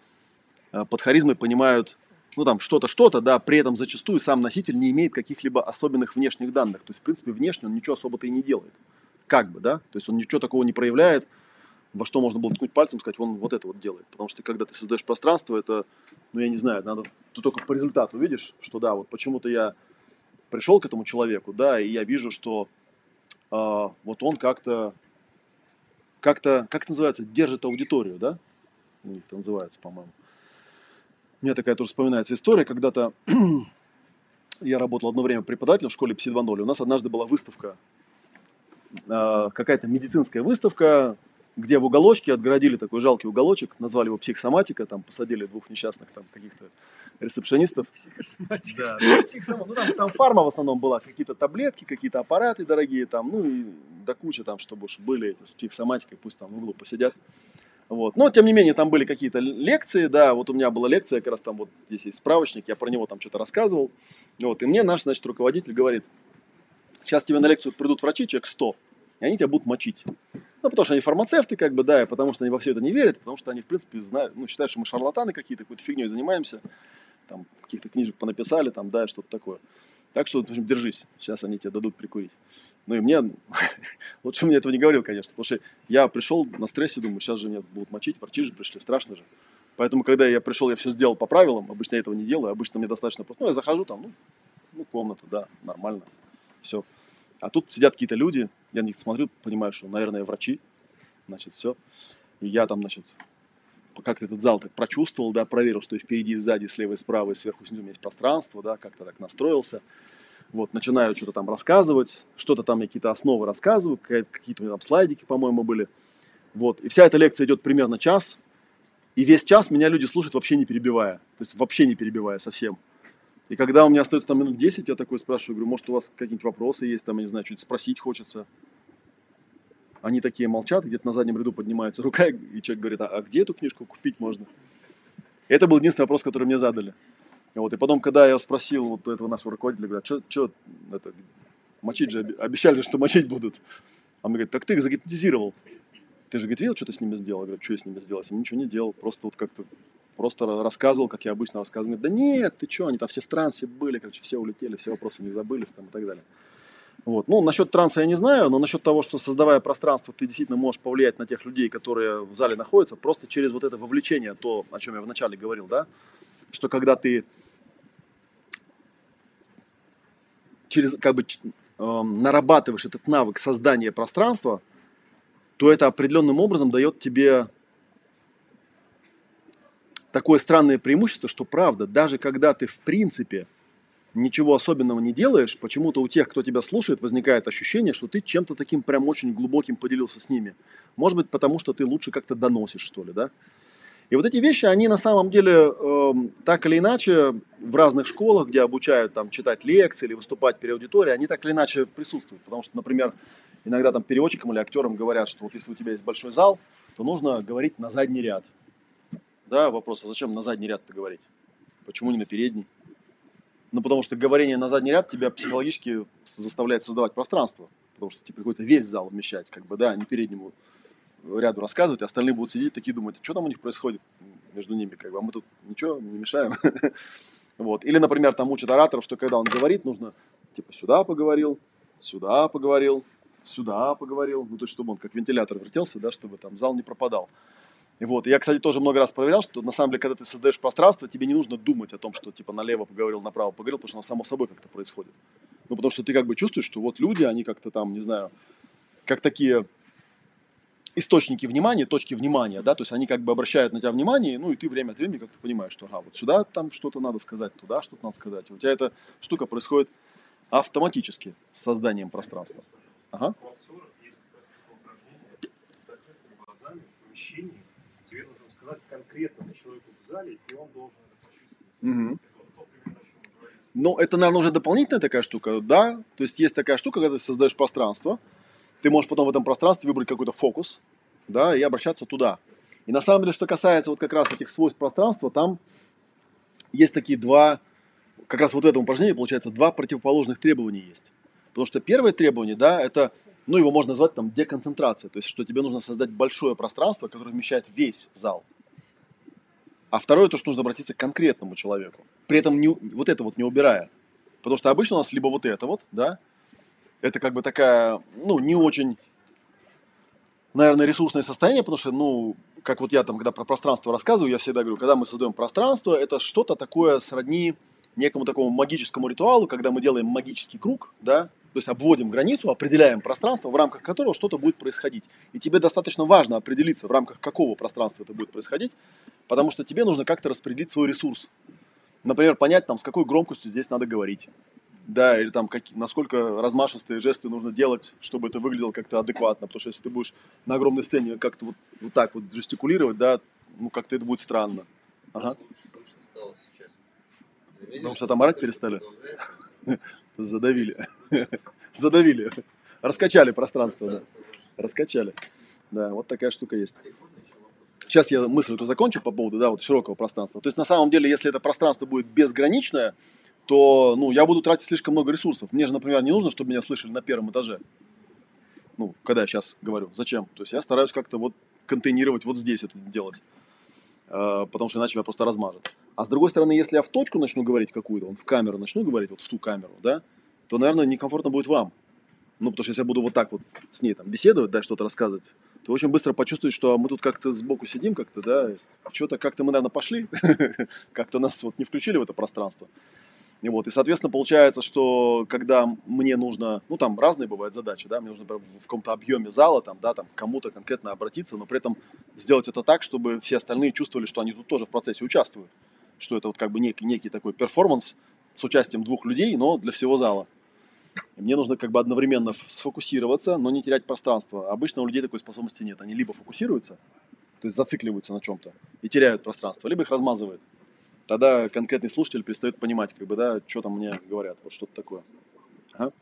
под харизмой понимают, ну, там, что-то, да, при этом зачастую сам носитель не имеет каких-либо особенных внешних данных, то есть, в принципе, внешне он ничего особо-то и не делает, как бы, да, то есть он ничего такого не проявляет, во что можно было ткнуть пальцем, сказать, он вот это вот делает. Потому что когда ты создаешь пространство, это, ну, я не знаю, надо, ты только по результату видишь, что да, вот почему-то я пришел к этому человеку, да, и я вижу, что вот он как-то, как это называется, держит аудиторию, да? У них это называется, по-моему. У меня такая тоже вспоминается история, когда-то я работал одно время преподавателем в школе Пси 2.0, у нас однажды была выставка, какая-то медицинская выставка, где в уголочке отгородили такой жалкий уголочек, назвали его психосоматика, там посадили двух несчастных там каких-то ресепшонистов. Психосоматика. Да, психосоматика. Ну, там фарма в основном была, какие-то таблетки, какие-то аппараты дорогие, там, ну и до кучи там, чтобы уж были это, с психосоматикой, пусть там в углу посидят. Вот. Но, тем не менее, там были какие-то лекции, да, вот у меня была лекция, как раз там вот здесь есть справочник, я про него там что-то рассказывал, вот, и мне наш, значит, руководитель говорит, сейчас тебе на лекцию придут врачи, человек 100, и они тебя будут мочить. Ну, потому что они фармацевты, как бы, да, и потому что они во все это не верят, потому что они, в принципе, знают, ну, считают, что мы шарлатаны какие-то, какой-то фигней занимаемся, там, каких-то книжек понаписали, там, да, что-то такое. Так что, в общем, держись, сейчас они тебе дадут прикурить. Ну, и мне, лучше мне этого не говорил, конечно, потому что я пришел на стрессе, думаю, сейчас же меня будут мочить, врачи же пришли, страшно же. Поэтому, когда я пришел, я все сделал по правилам, обычно я этого не делаю, обычно мне достаточно просто, ну, я захожу там, ну, комната, да, нормально, все. А тут сидят какие-то люди, я на них смотрю, понимаю, что, наверное, врачи, значит, все. И я там, значит, как-то этот зал так прочувствовал, да, проверил, что и впереди, и сзади, и слева, и справа, и сверху, и снизу у меня есть пространство, да, как-то так настроился. Вот, начинаю что-то там рассказывать, что-то там, какие-то основы рассказываю, какие-то у меня там слайдики, по-моему, были. Вот, и вся эта лекция идет примерно час, и весь час меня люди слушают вообще не перебивая, то есть вообще не перебивая совсем. И когда у меня остается там минут 10, я такой спрашиваю, говорю, может, у вас какие-нибудь вопросы есть, там, я не знаю, что-то спросить хочется. Они такие молчат, где-то на заднем ряду поднимается рука, и человек говорит, а где эту книжку купить можно? И это был единственный вопрос, который мне задали. Вот. И потом, когда я спросил вот этого нашего руководителя, говорю, а что это, мочить же, обещали, что мочить будут. А он говорит, так ты их загипнотизировал. Ты же, говорит, видел, что ты с ними сделал? Я говорю, что я с ними сделал? Я ничего не делал, просто вот как-то... Просто рассказывал, как я обычно рассказываю. Да нет, ты что, они там все в трансе были, короче, все улетели, все вопросы у них забылись там и так далее. Вот. Ну, насчет транса я не знаю, но насчет того, что создавая пространство, ты действительно можешь повлиять на тех людей, которые в зале находятся, просто через вот это вовлечение, то, о чем я вначале говорил, да, что когда ты через, как бы, нарабатываешь этот навык создания пространства, то это определенным образом дает тебе... Такое странное преимущество, что правда, даже когда ты в принципе ничего особенного не делаешь, почему-то у тех, кто тебя слушает, возникает ощущение, что ты чем-то таким прям очень глубоким поделился с ними. Может быть, потому что ты лучше как-то доносишь, что ли, да? И вот эти вещи, они на самом деле так или иначе в разных школах, где обучают там читать лекции или выступать перед аудиторией, они так или иначе присутствуют. Потому что, например, иногда там переводчикам или актерам говорят, что вот если у тебя есть большой зал, то нужно говорить на задний ряд. Да, вопрос, а зачем на задний ряд-то говорить? Почему не на передний? Ну, потому что говорение на задний ряд тебя психологически заставляет создавать пространство. Потому что тебе приходится весь зал вмещать, как бы, да, не переднему ряду рассказывать, а остальные будут сидеть такие думать, что там у них происходит между ними, как бы, а мы тут ничего не мешаем. Вот. Или, например, там учат ораторов, что когда он говорит, нужно, типа, сюда поговорил, сюда поговорил, сюда поговорил. Ну, то есть, чтобы он как вентилятор вертелся, да, чтобы там зал не пропадал. Вот. Я, кстати, тоже много раз проверял, что на самом деле, когда ты создаешь пространство, тебе не нужно думать о том, что типа налево поговорил, направо поговорил, потому что оно само собой как-то происходит. Ну, потому что ты как бы чувствуешь, что вот люди, они как-то там, не знаю, как такие источники внимания, точки внимания, да, то есть они как бы обращают на тебя внимание, ну, и ты время от времени как-то понимаешь, что, ага, вот сюда там что-то надо сказать, туда что-то надо сказать. И у тебя эта штука происходит автоматически с созданием пространства. Ага. У актеров есть как раз такое упражнение с закрытыми глазами в помещении. Тебе нужно сказать конкретному человеку в зале, и он должен это почувствовать. Mm-hmm. Но это, наверное, уже дополнительная такая штука, да? То есть есть такая штука, когда ты создаешь пространство, ты можешь потом в этом пространстве выбрать какой-то фокус, да, и обращаться туда. И на самом деле, что касается вот как раз этих свойств пространства, там есть такие два, как раз вот в этом упражнении, получается, два противоположных требования есть. Потому что первое требование, да, это, ну, его можно назвать там деконцентрация, то есть, что тебе нужно создать большое пространство, которое вмещает весь зал. А второе, то, что нужно обратиться к конкретному человеку. При этом не, вот это вот не убирая. Потому что обычно у нас либо вот это вот, да, это как бы такая, ну, не очень, наверное, ресурсное состояние, потому что, ну, как вот я там, когда про пространство рассказываю, я всегда говорю, когда мы создаем пространство, это что-то такое сродни некому такому магическому ритуалу, когда мы делаем магический круг, да, то есть обводим границу, определяем пространство, в рамках которого что-то будет происходить. И тебе достаточно важно определиться, в рамках какого пространства это будет происходить, потому что тебе нужно как-то распределить свой ресурс. Например, понять, там, с какой громкостью здесь надо говорить. Да, или там, насколько размашистые жесты нужно делать, чтобы это выглядело как-то адекватно. Потому что если ты будешь на огромной сцене как-то вот так вот жестикулировать, да, ну как-то это будет странно. Ага. Потому что там орать перестали? Задавили. Задавили. Раскачали пространство. Да. Раскачали. Да, вот такая штука есть. Сейчас я мысль эту закончу по поводу, да, вот широкого пространства. То есть на самом деле, если это пространство будет безграничное, то, ну, я буду тратить слишком много ресурсов. Мне же, например, не нужно, чтобы меня слышали на первом этаже. Ну, когда я сейчас говорю. Зачем? То есть я стараюсь как-то вот контейнировать вот здесь это делать. Потому что иначе меня просто размажет. А с другой стороны, если я в точку начну говорить какую-то, в камеру начну говорить, вот в ту камеру, да, то, наверное, некомфортно будет вам. Ну, потому что если я буду вот так вот с ней там беседовать, да, что-то рассказывать, то очень быстро почувствуешь, что мы тут как-то сбоку сидим как-то, да, что-то как-то мы, наверное, пошли, как-то нас вот не включили в это пространство. И вот, и, соответственно, получается, что когда мне нужно, ну, там разные бывают задачи, да, мне нужно, например, в каком-то объеме зала, там, да, там, кому-то конкретно обратиться, но при этом сделать это так, чтобы все остальные чувствовали, что они тут тоже в процессе участвуют, что это вот как бы некий такой перформанс с участием двух людей, но для всего зала. И мне нужно как бы одновременно сфокусироваться, но не терять пространство. Обычно у людей такой способности нет, они либо фокусируются, то есть зацикливаются на чем-то и теряют пространство, либо их размазывают. Тогда конкретный слушатель перестает понимать, как бы, да, что там мне говорят, вот что-то такое. Ага.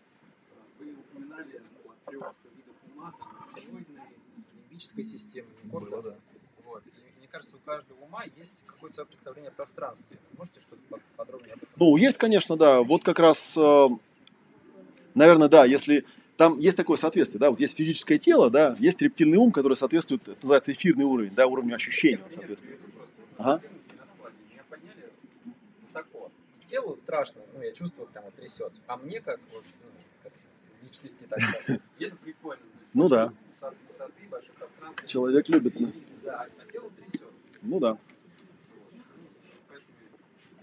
Вы упоминали о трех видах ума, силовидной, лимбической системы, корпекс. Да. Вот. И мне кажется, у каждого ума есть какое-то свое представление о пространстве. Можете что-то подробнее об этом? Ну, есть, конечно, да. Вот как раз, наверное, да, если... Там есть такое соответствие, да, вот есть физическое тело, да, есть рептильный ум, который соответствует, это называется эфирный уровень, да, уровню ощущений он соответствует. Ага. Высоко. Телу страшно, ну, я чувствую, прям вот трясет. А мне как, вот, ну, как личности так, это прикольно. Ну да. Высоты, больших пространств. Человек любит. Да, а тело трясет. Ну да.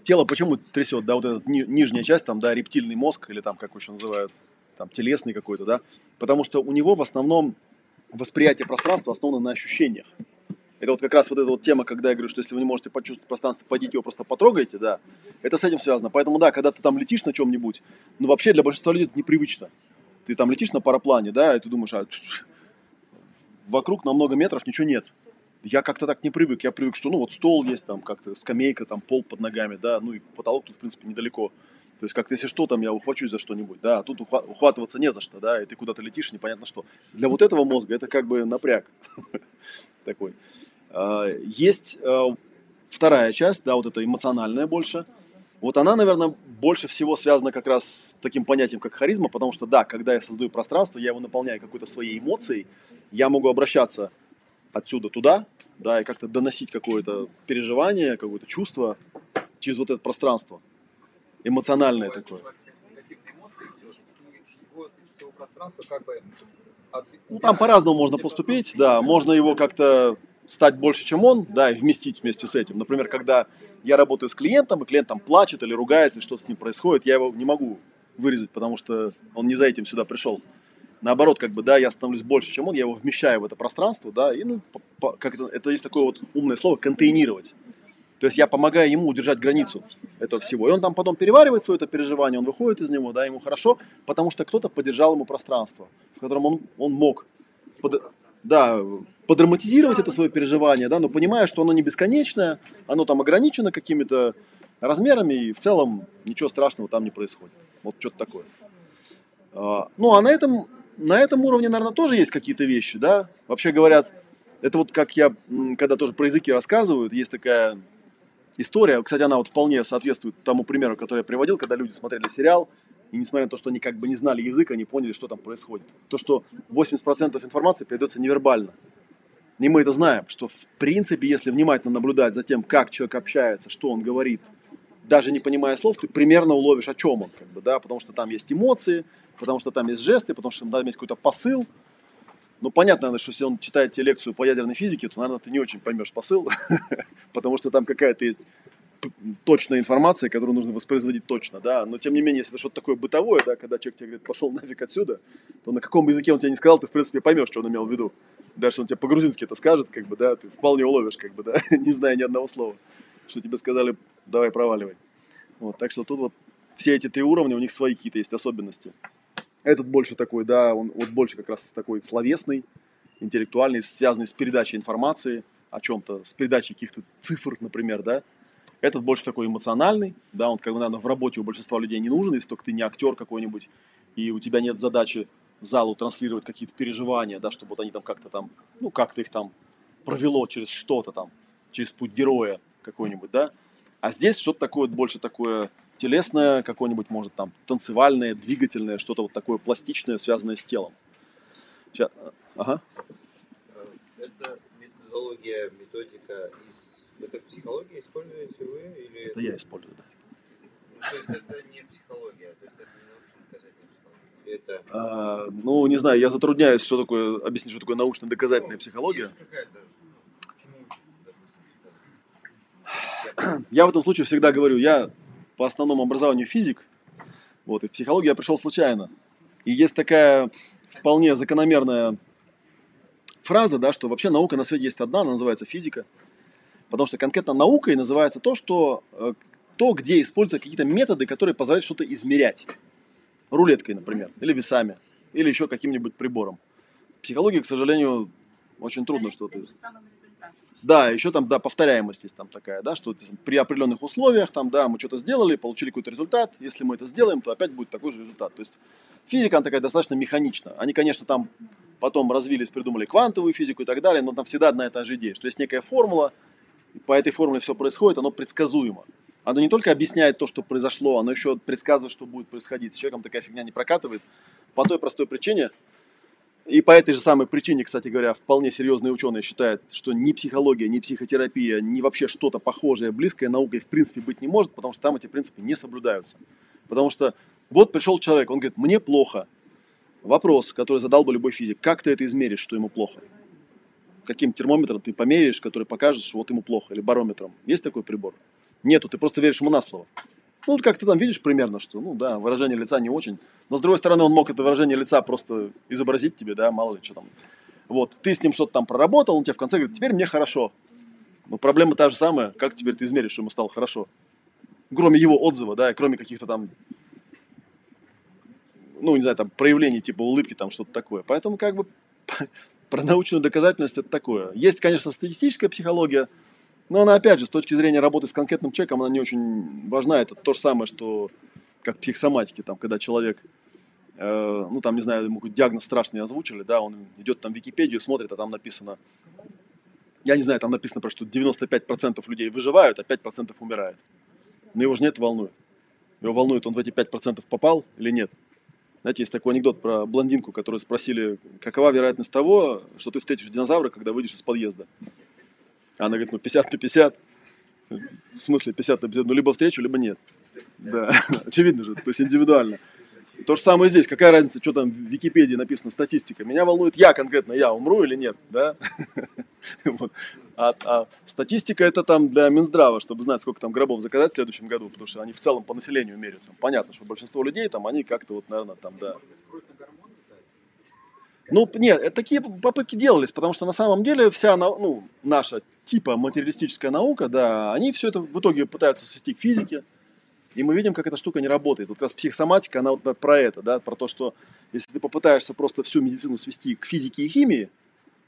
Тело почему трясет, да, вот эта нижняя часть, там, да, рептильный мозг, или там, как еще называют, там, телесный какой-то, да, потому что у него в основном восприятие пространства основано на ощущениях. Это вот как раз вот эта вот тема, когда я говорю, что если вы не можете почувствовать пространство, пойдите его просто потрогайте, да, это с этим связано. Поэтому, да, когда ты там летишь на чем-нибудь, ну, вообще для большинства людей это непривычно. Ты там летишь на параплане, да, и ты думаешь, а вокруг на много метров ничего нет. Я как-то так не привык. Я привык, что, ну, вот стол есть, там, как-то скамейка, там, пол под ногами, да, ну, и потолок тут, в принципе, недалеко. То есть, как-то, если что, там, я ухвачусь за что-нибудь, да, а тут ухватываться не за что, да, и ты куда-то летишь, непонятно что. Для вот этого мозга это как бы напряг такой. Есть вторая часть, да, вот эта эмоциональная больше. Вот она, наверное, больше всего связана как раз с таким понятием, как харизма, потому что, да, когда я создаю пространство, я его наполняю какой-то своей эмоцией, я могу обращаться отсюда туда, да, и как-то доносить какое-то переживание, какое-то чувство через вот это пространство. Эмоциональное такое. Ну, там по-разному можно поступить, да, можно его как-то... стать больше, чем он, да, и вместить вместе с этим. Например, когда я работаю с клиентом, и клиент там плачет или ругается, и что-то с ним происходит, я его не могу вырезать, потому что он не за этим сюда пришел. Наоборот, как бы, да, я становлюсь больше, чем он, я его вмещаю в это пространство, да, и, ну, это есть такое вот умное слово «контейнировать». То есть я помогаю ему удержать границу этого всего. И он там потом переваривает свое это переживание, он выходит из него, да, ему хорошо, потому что кто-то поддержал ему пространство, в котором он мог подраматизировать это свое переживание, да, но понимая, что оно не бесконечное, оно там ограничено какими-то размерами, и в целом ничего страшного там не происходит. Вот что-то такое. Ну, а на этом уровне, наверное, тоже есть какие-то вещи, да? Вообще говорят, это вот как я, когда тоже про языки рассказывают, есть такая история, кстати, она вот вполне соответствует тому примеру, который я приводил, когда люди смотрели сериал, и несмотря на то, что они как бы не знали язык, они поняли, что там происходит. То, что 80% информации передается невербально. И мы это знаем, что в принципе, если внимательно наблюдать за тем, как человек общается, что он говорит, даже не понимая слов, ты примерно уловишь, о чем он, как бы, да, потому что там есть эмоции, потому что там есть жесты, потому что там есть какой-то посыл. Ну, понятно, наверное, что если он читает тебе лекцию по ядерной физике, то, наверное, ты не очень поймешь посыл, потому что там какая-то есть точная информация, которую нужно воспроизводить точно, да, но тем не менее, если это что-то такое бытовое, да, когда человек тебе говорит, пошел нафиг отсюда, то на каком языке он тебе не сказал, ты, в принципе, поймешь, что он имел в виду. Даже если он тебе по-грузински это скажет, как бы, да, ты вполне уловишь, как бы, да, не зная ни одного слова, что тебе сказали, давай проваливай. Вот, так что тут вот все эти три уровня, у них свои какие-то есть особенности. Этот больше такой, да, он вот больше как раз такой словесный, интеллектуальный, связанный с передачей информации о чем-то, с передачей каких-то цифр, например, да. Этот больше такой эмоциональный, да, он, как бы, наверное, в работе у большинства людей не нужен, если только ты не актер какой-нибудь, и у тебя нет задачи залу транслировать какие-то переживания, да, чтобы вот они там как-то там, ну, как-то их там провело через что-то там, через путь героя какой-нибудь, да. А здесь что-то такое, больше такое телесное, какое-нибудь, может, там, танцевальное, двигательное, что-то вот такое пластичное, связанное с телом. Сейчас. Ага. Это методология, методика из... Это психология, используете вы? Или... Это я использую, да. Ну, то есть это не психология, то есть это не научно-доказательная психология? Или это... ну, не знаю, я затрудняюсь, что такое, объяснить, что такое научно-доказательная психология. Есть какая-то... Я в этом случае всегда говорю, я по основному образованию физик, вот, и в психологию я пришел случайно. И есть такая вполне закономерная фраза, да, что вообще наука на свете есть одна, она называется физика. Потому что конкретно наукой называется то, что то, где используются какие-то методы, которые позволяют что-то измерять. Рулеткой, например, или весами, или еще каким-нибудь прибором. В психологии, к сожалению, очень трудно что-то... Да, еще там, да, повторяемость есть там такая, да, что при определенных условиях, там, да, мы что-то сделали, получили какой-то результат, если мы это сделаем, то опять будет такой же результат. То есть физика, она такая достаточно механична. Они, конечно, там потом развились, придумали квантовую физику и так далее, но там всегда одна и та же идея, что есть некая формула, и по этой формуле все происходит, оно предсказуемо. Оно не только объясняет то, что произошло, оно еще предсказывает, что будет происходить. С человеком такая фигня не прокатывает по той простой причине. И по этой же самой причине, кстати говоря, вполне серьезные ученые считают, что ни психология, ни психотерапия, ни вообще что-то похожее, близкое наукой в принципе быть не может, потому что там эти принципы не соблюдаются. Потому что вот пришел человек, он говорит, мне плохо. Вопрос, который задал бы любой физик, как ты это измеришь, что ему плохо? Каким термометром ты померяешь, который покажет, что вот ему плохо, или барометром? Есть такой прибор? Нету, ты просто веришь ему на слово. Ну, как ты там видишь примерно, что, ну да, выражение лица не очень. Но, с другой стороны, он мог это выражение лица просто изобразить тебе, да, мало ли что там. Вот, ты с ним что-то там проработал, он тебе в конце говорит, теперь мне хорошо. Но проблема та же самая, как теперь ты измеришь, что ему стало хорошо? Кроме его отзыва, да, и кроме каких-то там, ну, не знаю, там, проявлений типа улыбки, там, что-то такое. Поэтому, как бы, про научную доказательность это такое. Есть, конечно, статистическая психология, но она, опять же, с точки зрения работы с конкретным человеком, она не очень важна. Это то же самое, что как в психосоматике, там, когда человек, ну, там, не знаю, ему какой-то диагноз страшный озвучили, да, он идет там в Википедию, смотрит, а там написано, я не знаю, там написано, что 95% людей выживают, а 5% умирают. Но его же нет, волнует. Его волнует, он в эти 5% попал или нет. Знаете, есть такой анекдот про блондинку, которую спросили, какова вероятность того, что ты встретишь динозавра, когда выйдешь из подъезда. Она говорит, ну 50 на 50. В смысле 50 на 50? Ну либо встречу, либо нет. Да, очевидно же, то есть индивидуально. То же самое здесь. Какая разница, что там в Википедии написано, статистика. Меня волнует я конкретно, я умру или нет. Да? Вот. А статистика это там для Минздрава, чтобы знать, сколько там гробов заказать в следующем году, потому что они в целом по населению меряют. Понятно, что большинство людей там, они как-то вот, наверное, там, да. Ну, нет, такие попытки делались, потому что на самом деле вся, ну, наша типа материалистическая наука, да, они все это в итоге пытаются свести к физике. И мы видим, как эта штука не работает. Вот как раз психосоматика, она вот про это, да, про то, что если ты попытаешься просто всю медицину свести к физике и химии,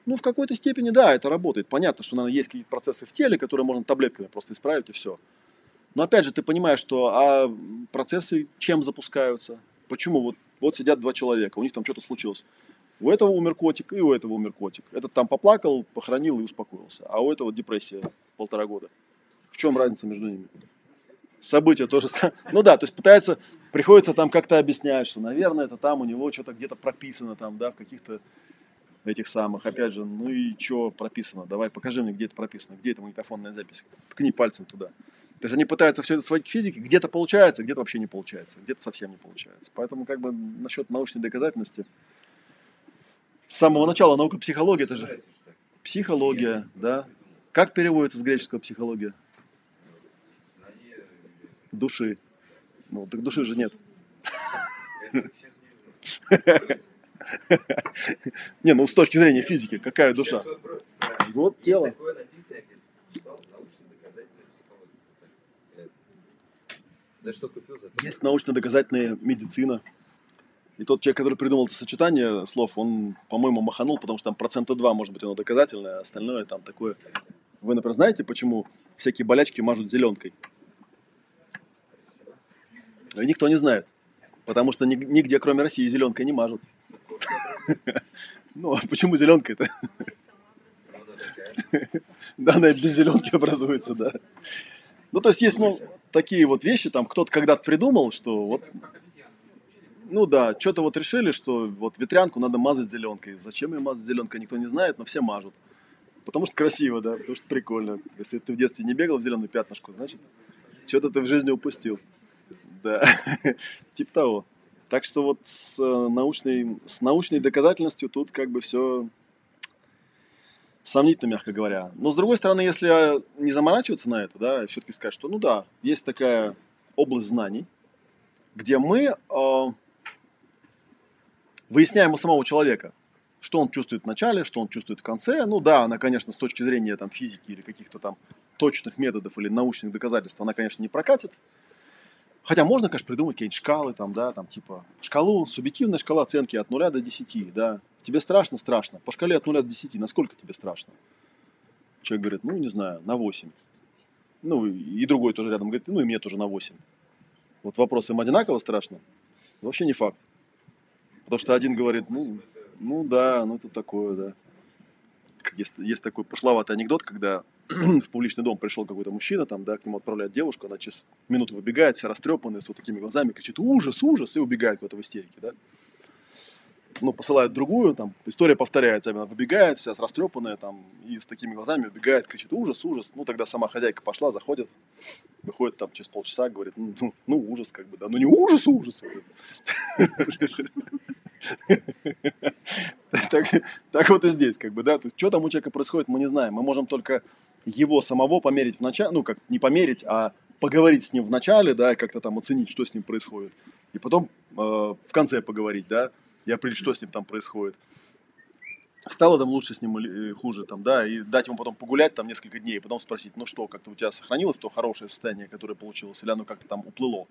ну, в какой-то степени, да, это работает. Понятно, что, наверное, есть какие-то процессы в теле, которые можно таблетками просто исправить, и все. Но опять же, ты понимаешь, что процессы чем запускаются? Почему вот сидят два человека, у них там что-то случилось. У этого умер котик и у этого умер котик. Этот там поплакал, похоронил и успокоился. А у этого депрессия 1,5 года. В чем разница между ними? События тоже самое. Ну да, то есть приходится там как-то объяснять, что, наверное, это там у него что-то где-то прописано там, да, в каких-то этих самых. Опять же, ну и что прописано? Давай, покажи мне, где это прописано, где эта магнитофонная запись. Ткни пальцем туда. То есть они пытаются все это сводить к физике, где-то получается, где-то вообще не получается, где-то совсем не получается. Поэтому как бы насчет научной доказательности с самого начала наука психология, это же психология, да. Как переводится с греческого психология? Души. Ну, так души же нет. Не, ну с точки зрения физики, какая душа? Вот тело. Есть научно-доказательная медицина. И тот человек, который придумал это сочетание слов, он, по-моему, маханул, потому что там 2%, может быть, оно доказательное, а остальное там такое. Вы, например, знаете, почему всякие болячки мажут зеленкой? И никто не знает, потому что нигде, кроме России, зеленкой не мажут. Ну, а почему зеленкой-то? Да, она без зеленки образуется, да. Ну, то есть есть такие вот вещи, там кто-то когда-то придумал, что вот... Ну да, что-то вот решили, что вот ветрянку надо мазать зеленкой. Зачем ее мазать зеленкой, никто не знает, но все мажут. Потому что красиво, да, потому что прикольно. Если ты в детстве не бегал в зеленую пятнышку, значит, что-то ты в жизни упустил. Да, типа того. Так что вот с научной доказательностью тут как бы все сомнительно, мягко говоря. Но с другой стороны, если не заморачиваться на это, да, все-таки сказать, что ну да, есть такая область знаний, где мы... Выясняем у самого человека, что он чувствует в начале, что он чувствует в конце. Ну да, она, конечно, с точки зрения там, физики или каких-то там точных методов или научных доказательств, она, конечно, не прокатит. Хотя можно, конечно, придумать какие-нибудь шкалы, там, да, там, типа шкалу, субъективная шкала оценки от 0 до 10. Да. Тебе страшно? Страшно. По шкале от 0 до 10 насколько тебе страшно? Человек говорит, ну, не знаю, на 8. Ну, и другой тоже рядом говорит, ну, и мне тоже на 8. Вот вопрос, им одинаково страшно? Вообще не факт. Потому что один говорит, ну да, ну это такое, да. Есть такой пошловатый анекдот, когда в публичный дом пришел какой-то мужчина, там, да, к нему отправляют девушку, она через минуту выбегает, вся растрепанная, с вот такими глазами, кричит «ужас, ужас!» и убегает куда-то в истерике, да. Ну, посылают другую, там, история повторяется, она выбегает, вся растрепанная, там, и с такими глазами убегает, кричит «ужас, ужас!» Ну, тогда сама хозяйка пошла, заходит, выходит там через полчаса, говорит, ну ужас, как бы, да, ну не ужас, ужас! Так вот и здесь, как бы, да, что там у человека происходит, мы не знаем. Мы можем только его самого померить в начале, ну, как не померить, а поговорить с ним в начале, да, как-то там оценить, что с ним происходит. И потом в конце поговорить, да, и определить, что с ним там происходит. Стало там лучше с ним или хуже, там, да, и дать ему потом погулять там несколько дней, и потом спросить, ну что, как-то у тебя сохранилось то хорошее состояние, которое получилось, или оно как-то там уплыло.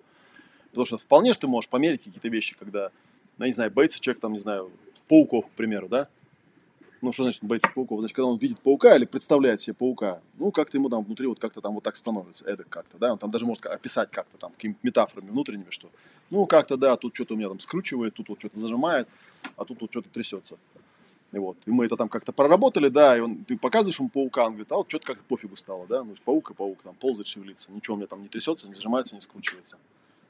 Потому что вполне что ты можешь померить какие-то вещи, когда... Ну, я не знаю, боится человек, там, не знаю, пауков, к примеру, да? Ну, что значит боится пауков? Значит, когда он видит паука или представляет себе паука, ну, как-то ему там внутри вот как-то там вот так становится, это как-то, да? Он там даже может описать как-то там какими-то метафорами внутренними, что, ну, как-то, да, тут что-то у меня там скручивает, тут вот что-то зажимает, а тут вот что-то трясется. И вот, и мы это там как-то проработали, да, и ты показываешь ему паука, он говорит, а вот что-то как-то пофигу стало, да? Ну, паук и паук, там, ползает, шевелится, ничего у меня там не трясется, не зажимается, не скручивается.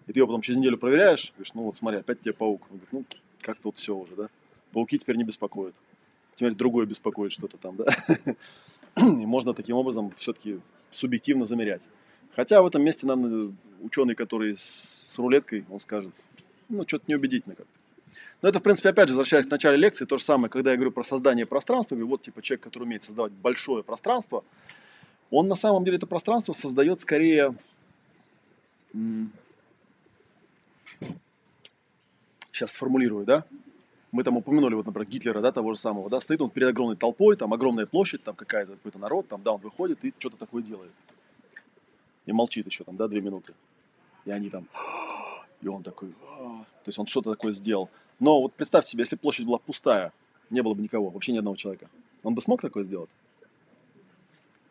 И ты его потом через неделю проверяешь, говоришь, ну вот смотри, опять тебе паук. Он говорит, ну как-то вот все уже, да. Пауки теперь не беспокоят. Теперь другое беспокоит что-то там, да. И можно таким образом все-таки субъективно замерять. Хотя в этом месте, наверное, ученый, который с рулеткой, он скажет, ну что-то неубедительно как-то. Но это, в принципе, опять же, возвращаясь к начале лекции, то же самое, когда я говорю про создание пространства, говорю, вот типа человек, который умеет создавать большое пространство, он на самом деле это пространство создает скорее... Сейчас сформулирую, да? Мы там упомянули, вот, например, Гитлера, да, того же самого, да, стоит он перед огромной толпой, там огромная площадь, там какой-то народ, там, да, он выходит и что-то такое делает. И молчит еще там, да, 2 минуты. И они там, и он такой, то есть он что-то такое сделал. Но вот представьте себе, если площадь была пустая, не было бы никого, вообще ни одного человека, он бы смог такое сделать?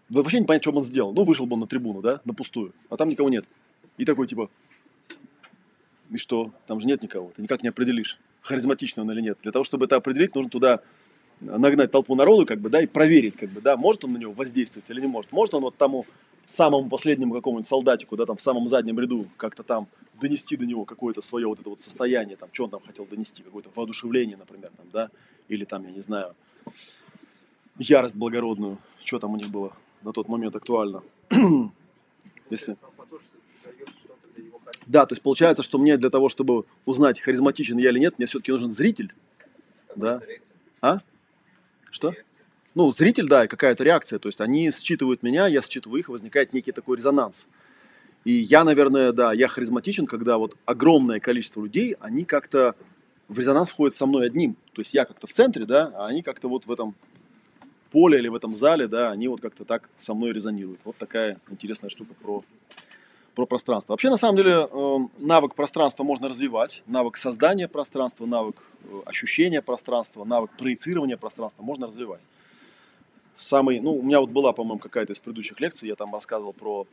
Вообще непонятно, что бы он сделал. Ну, вышел бы он на трибуну, да, на пустую, а там никого нет. И такой, типа, и что? Там же нет никого. Ты никак не определишь, харизматичный он или нет. Для того, чтобы это определить, нужно туда нагнать толпу народу, как бы, да, и проверить, как бы, да, может он на него воздействовать или не может. Может он вот тому самому последнему какому-нибудь солдатику, да, там, в самом заднем ряду как-то там донести до него какое-то свое вот это вот состояние, там, что он там хотел донести, какое-то воодушевление, например, там, да, или там, я не знаю, ярость благородную, что там у них было на тот момент актуально. Если... Да, то есть получается, что мне для того, чтобы узнать, харизматичен я или нет, мне все-таки нужен зритель, да, а? Что? Ну, зритель, да, и какая-то реакция. То есть они считывают меня, я считываю их, возникает некий такой резонанс. И я, наверное, да, я харизматичен, когда вот огромное количество людей, они как-то в резонанс входят со мной одним. То есть я как-то в центре, да, а они как-то вот в этом поле или в этом зале, да, они вот как-то так со мной резонируют. Вот такая интересная штука про пространство. Вообще, на самом деле, навык пространства можно развивать. Навык создания пространства, навык ощущения пространства, навык проецирования пространства можно развивать. Самый, ну, у меня вот была, по-моему, какая-то из предыдущих лекций, я там рассказывал про,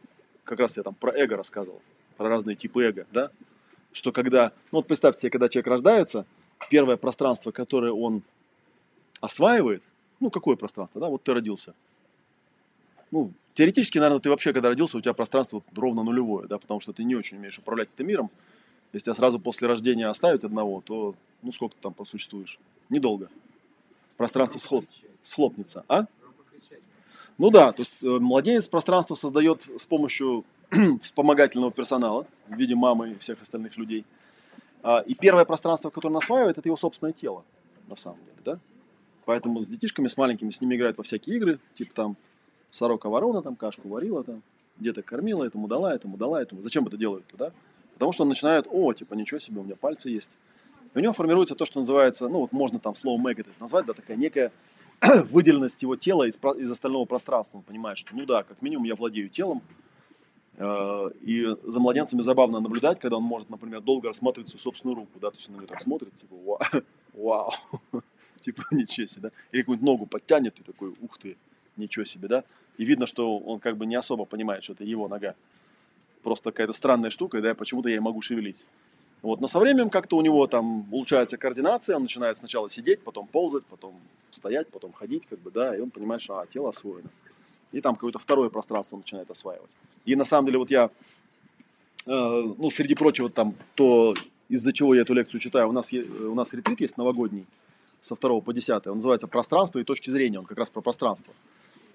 как раз я там про эго рассказывал, про разные типы эго, да, что когда, ну вот представьте себе, когда человек рождается, первое пространство, которое он осваивает, ну, какое пространство, да, вот ты родился, ну, теоретически, наверное, ты вообще, когда родился, у тебя пространство ровно нулевое, да, потому что ты не очень умеешь управлять этим миром. Если тебя сразу после рождения оставить одного, то, ну, сколько ты там просуществуешь? Недолго. Пространство схлопнется, а? Ну да, то есть младенец пространство создает с помощью вспомогательного персонала в виде мамы и всех остальных людей. И первое пространство, которое он осваивает, это его собственное тело, на самом деле, да? Поэтому с детишками, с маленькими, с ними играют во всякие игры, типа там сорока-ворона там кашку варила, там где-то кормила, этому дала, этому дала, этому. Зачем это делают-то, да? Потому что он начинает, о, типа, ничего себе, у меня пальцы есть. И у него формируется то, что называется, ну вот можно там слово «мэг» это назвать, да, такая некая выделенность его тела из остального пространства. Он понимает, что, ну да, как минимум я владею телом. И за младенцами забавно наблюдать, когда он может, например, долго рассматривать свою собственную руку, да, то есть он на нее так смотрит, типа, вау, типа, ничего себе, да. Или какую-нибудь ногу подтянет и такой, ух ты, ничего себе, да? И видно, что он как бы не особо понимает, что это его нога. Просто какая-то странная штука, да, почему-то я и могу шевелить. Вот. Но со временем как-то у него там улучшается координация, он начинает сначала сидеть, потом ползать, потом стоять, потом ходить, как бы, да, и он понимает, что, тело освоено. И там какое-то второе пространство он начинает осваивать. И на самом деле вот я, ну, среди прочего там, то, из-за чего я эту лекцию читаю, у нас ретрит есть новогодний, со 2 по 10, он называется «Пространство и точки зрения», он как раз про пространство.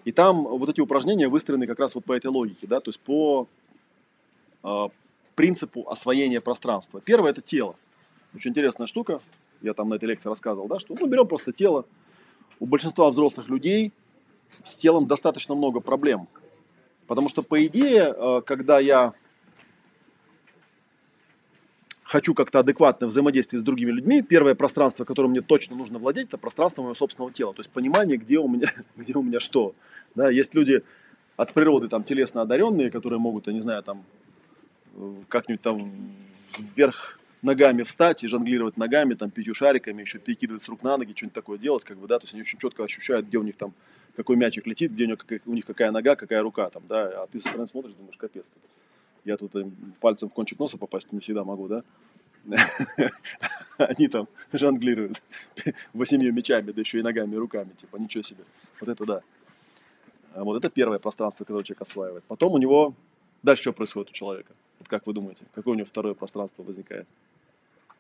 И там вот эти упражнения выстроены как раз вот по этой логике, да, то есть по принципу освоения пространства. Первое – это тело. Очень интересная штука, я там на этой лекции рассказывал, да, что, ну, берем просто тело. У большинства взрослых людей с телом достаточно много проблем, потому что, по идее, когда я хочу как-то адекватно взаимодействовать с другими людьми, первое пространство, которым мне точно нужно владеть, это пространство моего собственного тела, то есть понимание, где у меня что. Да, есть люди от природы там телесно одаренные, которые могут, я не знаю, там как-нибудь там вверх ногами встать и жонглировать ногами, там пятью шариками, еще перекидывать с рук на ноги, что-нибудь такое делать, как бы, да, то есть они очень четко ощущают, где у них там какой мячик летит, где у них какая нога, какая рука там, да, а ты со стороны смотришь, думаешь, капец ты. Я тут пальцем в кончик носа попасть не всегда могу, да? Они там жонглируют 8 мячами, да еще и ногами, и руками, типа, ничего себе. Вот это да. Вот это первое пространство, которое человек осваивает. Потом у него... Дальше что происходит у человека? Вот как вы думаете? Какое у него второе пространство возникает?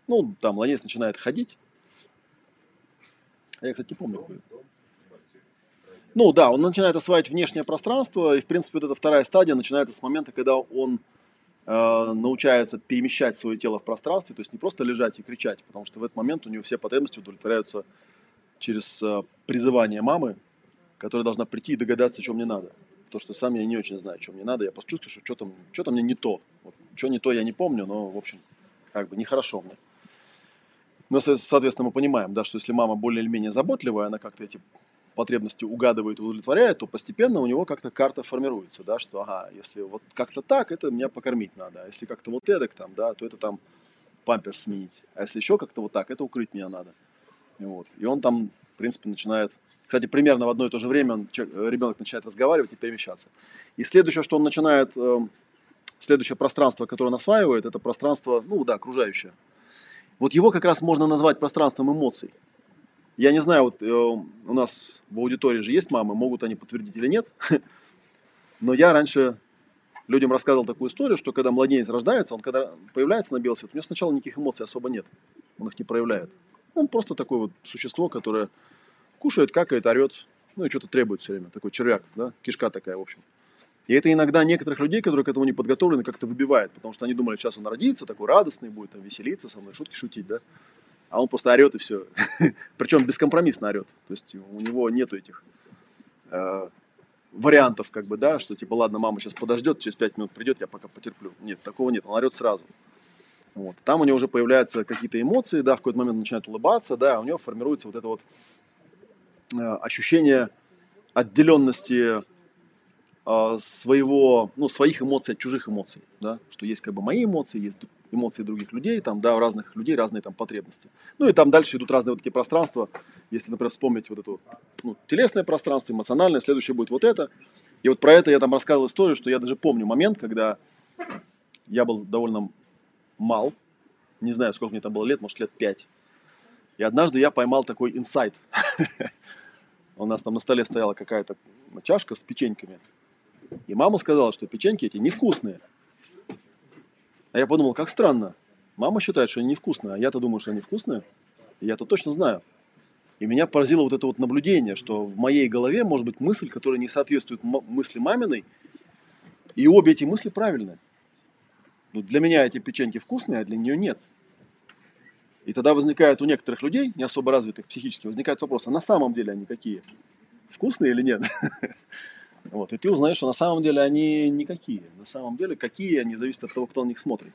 Ну, там младенец начинает ходить. Я, кстати, не помню. Ну да, он начинает осваивать внешнее пространство, и, в принципе, вот эта вторая стадия начинается с момента, когда он научается перемещать свое тело в пространстве, то есть не просто лежать и кричать, потому что в этот момент у него все потребности удовлетворяются через призывание мамы, которая должна прийти и догадаться, что мне надо. Потому что сам я не очень знаю, что мне надо, я просто чувствую, что что-то мне не то. Вот, что не то, я не помню, но, в общем, как бы нехорошо мне. Но, соответственно, мы понимаем, да, что если мама более или менее заботливая, она как-то эти... потребности угадывает и удовлетворяет, то постепенно у него как-то карта формируется, да, что, ага, если вот как-то так, это меня покормить надо, а если как-то вот эдак там, да, то это там памперс сменить, а если еще как-то вот так, это укрыть меня надо, вот, и он там, в принципе, начинает Кстати, примерно в одно и то же время ребенок начинает разговаривать и перемещаться. И следующее, что он начинает, следующее пространство, которое он осваивает, это пространство, ну да, окружающее. Вот его как раз можно назвать пространством эмоций. Я не знаю, вот у нас в аудитории же есть мамы, могут они подтвердить или нет, но я раньше людям рассказывал такую историю, что когда младенец рождается, он когда появляется на белый свет, у него сначала никаких эмоций особо нет, он их не проявляет. Он просто такое вот существо, которое кушает, какает, орет, ну и что-то требует все время, такой червяк, да, кишка такая, в общем. И это иногда некоторых людей, которые к этому не подготовлены, как-то выбивает, потому что они думали, сейчас он родится, такой радостный будет, там, веселиться со мной, шутки шутить, да. А он просто орет и все. Причем бескомпромиссно орет. То есть у него нету этих вариантов, как бы, да, что типа, ладно, мама сейчас подождет, через 5 минут придет, я пока потерплю. Нет, такого нет, он орет сразу. Вот. Там у него уже появляются какие-то эмоции, да, в какой-то момент начинает улыбаться, да, у него формируется вот это вот ощущение отделенности своего, ну, своих эмоций от чужих эмоций, да, что есть как бы мои эмоции, есть эмоции других людей, там, да, у разных людей разные там потребности. Ну и там дальше идут разные вот такие пространства, если, например, вспомнить вот это, ну, телесное пространство, эмоциональное, следующее будет вот это. И вот про это я там рассказывал историю, что я даже помню момент, когда я был довольно мал, не знаю, сколько мне там было лет, может, лет 5. И однажды я поймал такой инсайт. У нас там на столе стояла какая-то чашка с печеньками. И мама сказала, что печеньки эти невкусные. А я подумал, как странно. Мама считает, что они невкусные, а я-то думаю, что они вкусные. И я-то точно знаю. И меня поразило вот это вот наблюдение, что в моей голове может быть мысль, которая не соответствует мысли маминой. И обе эти мысли правильны. Но для меня эти печеньки вкусные, а для нее нет. И тогда возникает у некоторых людей, не особо развитых психически, возникает вопрос, а на самом деле они какие? Вкусные или нет? Вот, и ты узнаешь, что на самом деле они никакие. На самом деле, какие они, зависят от того, кто на них смотрит.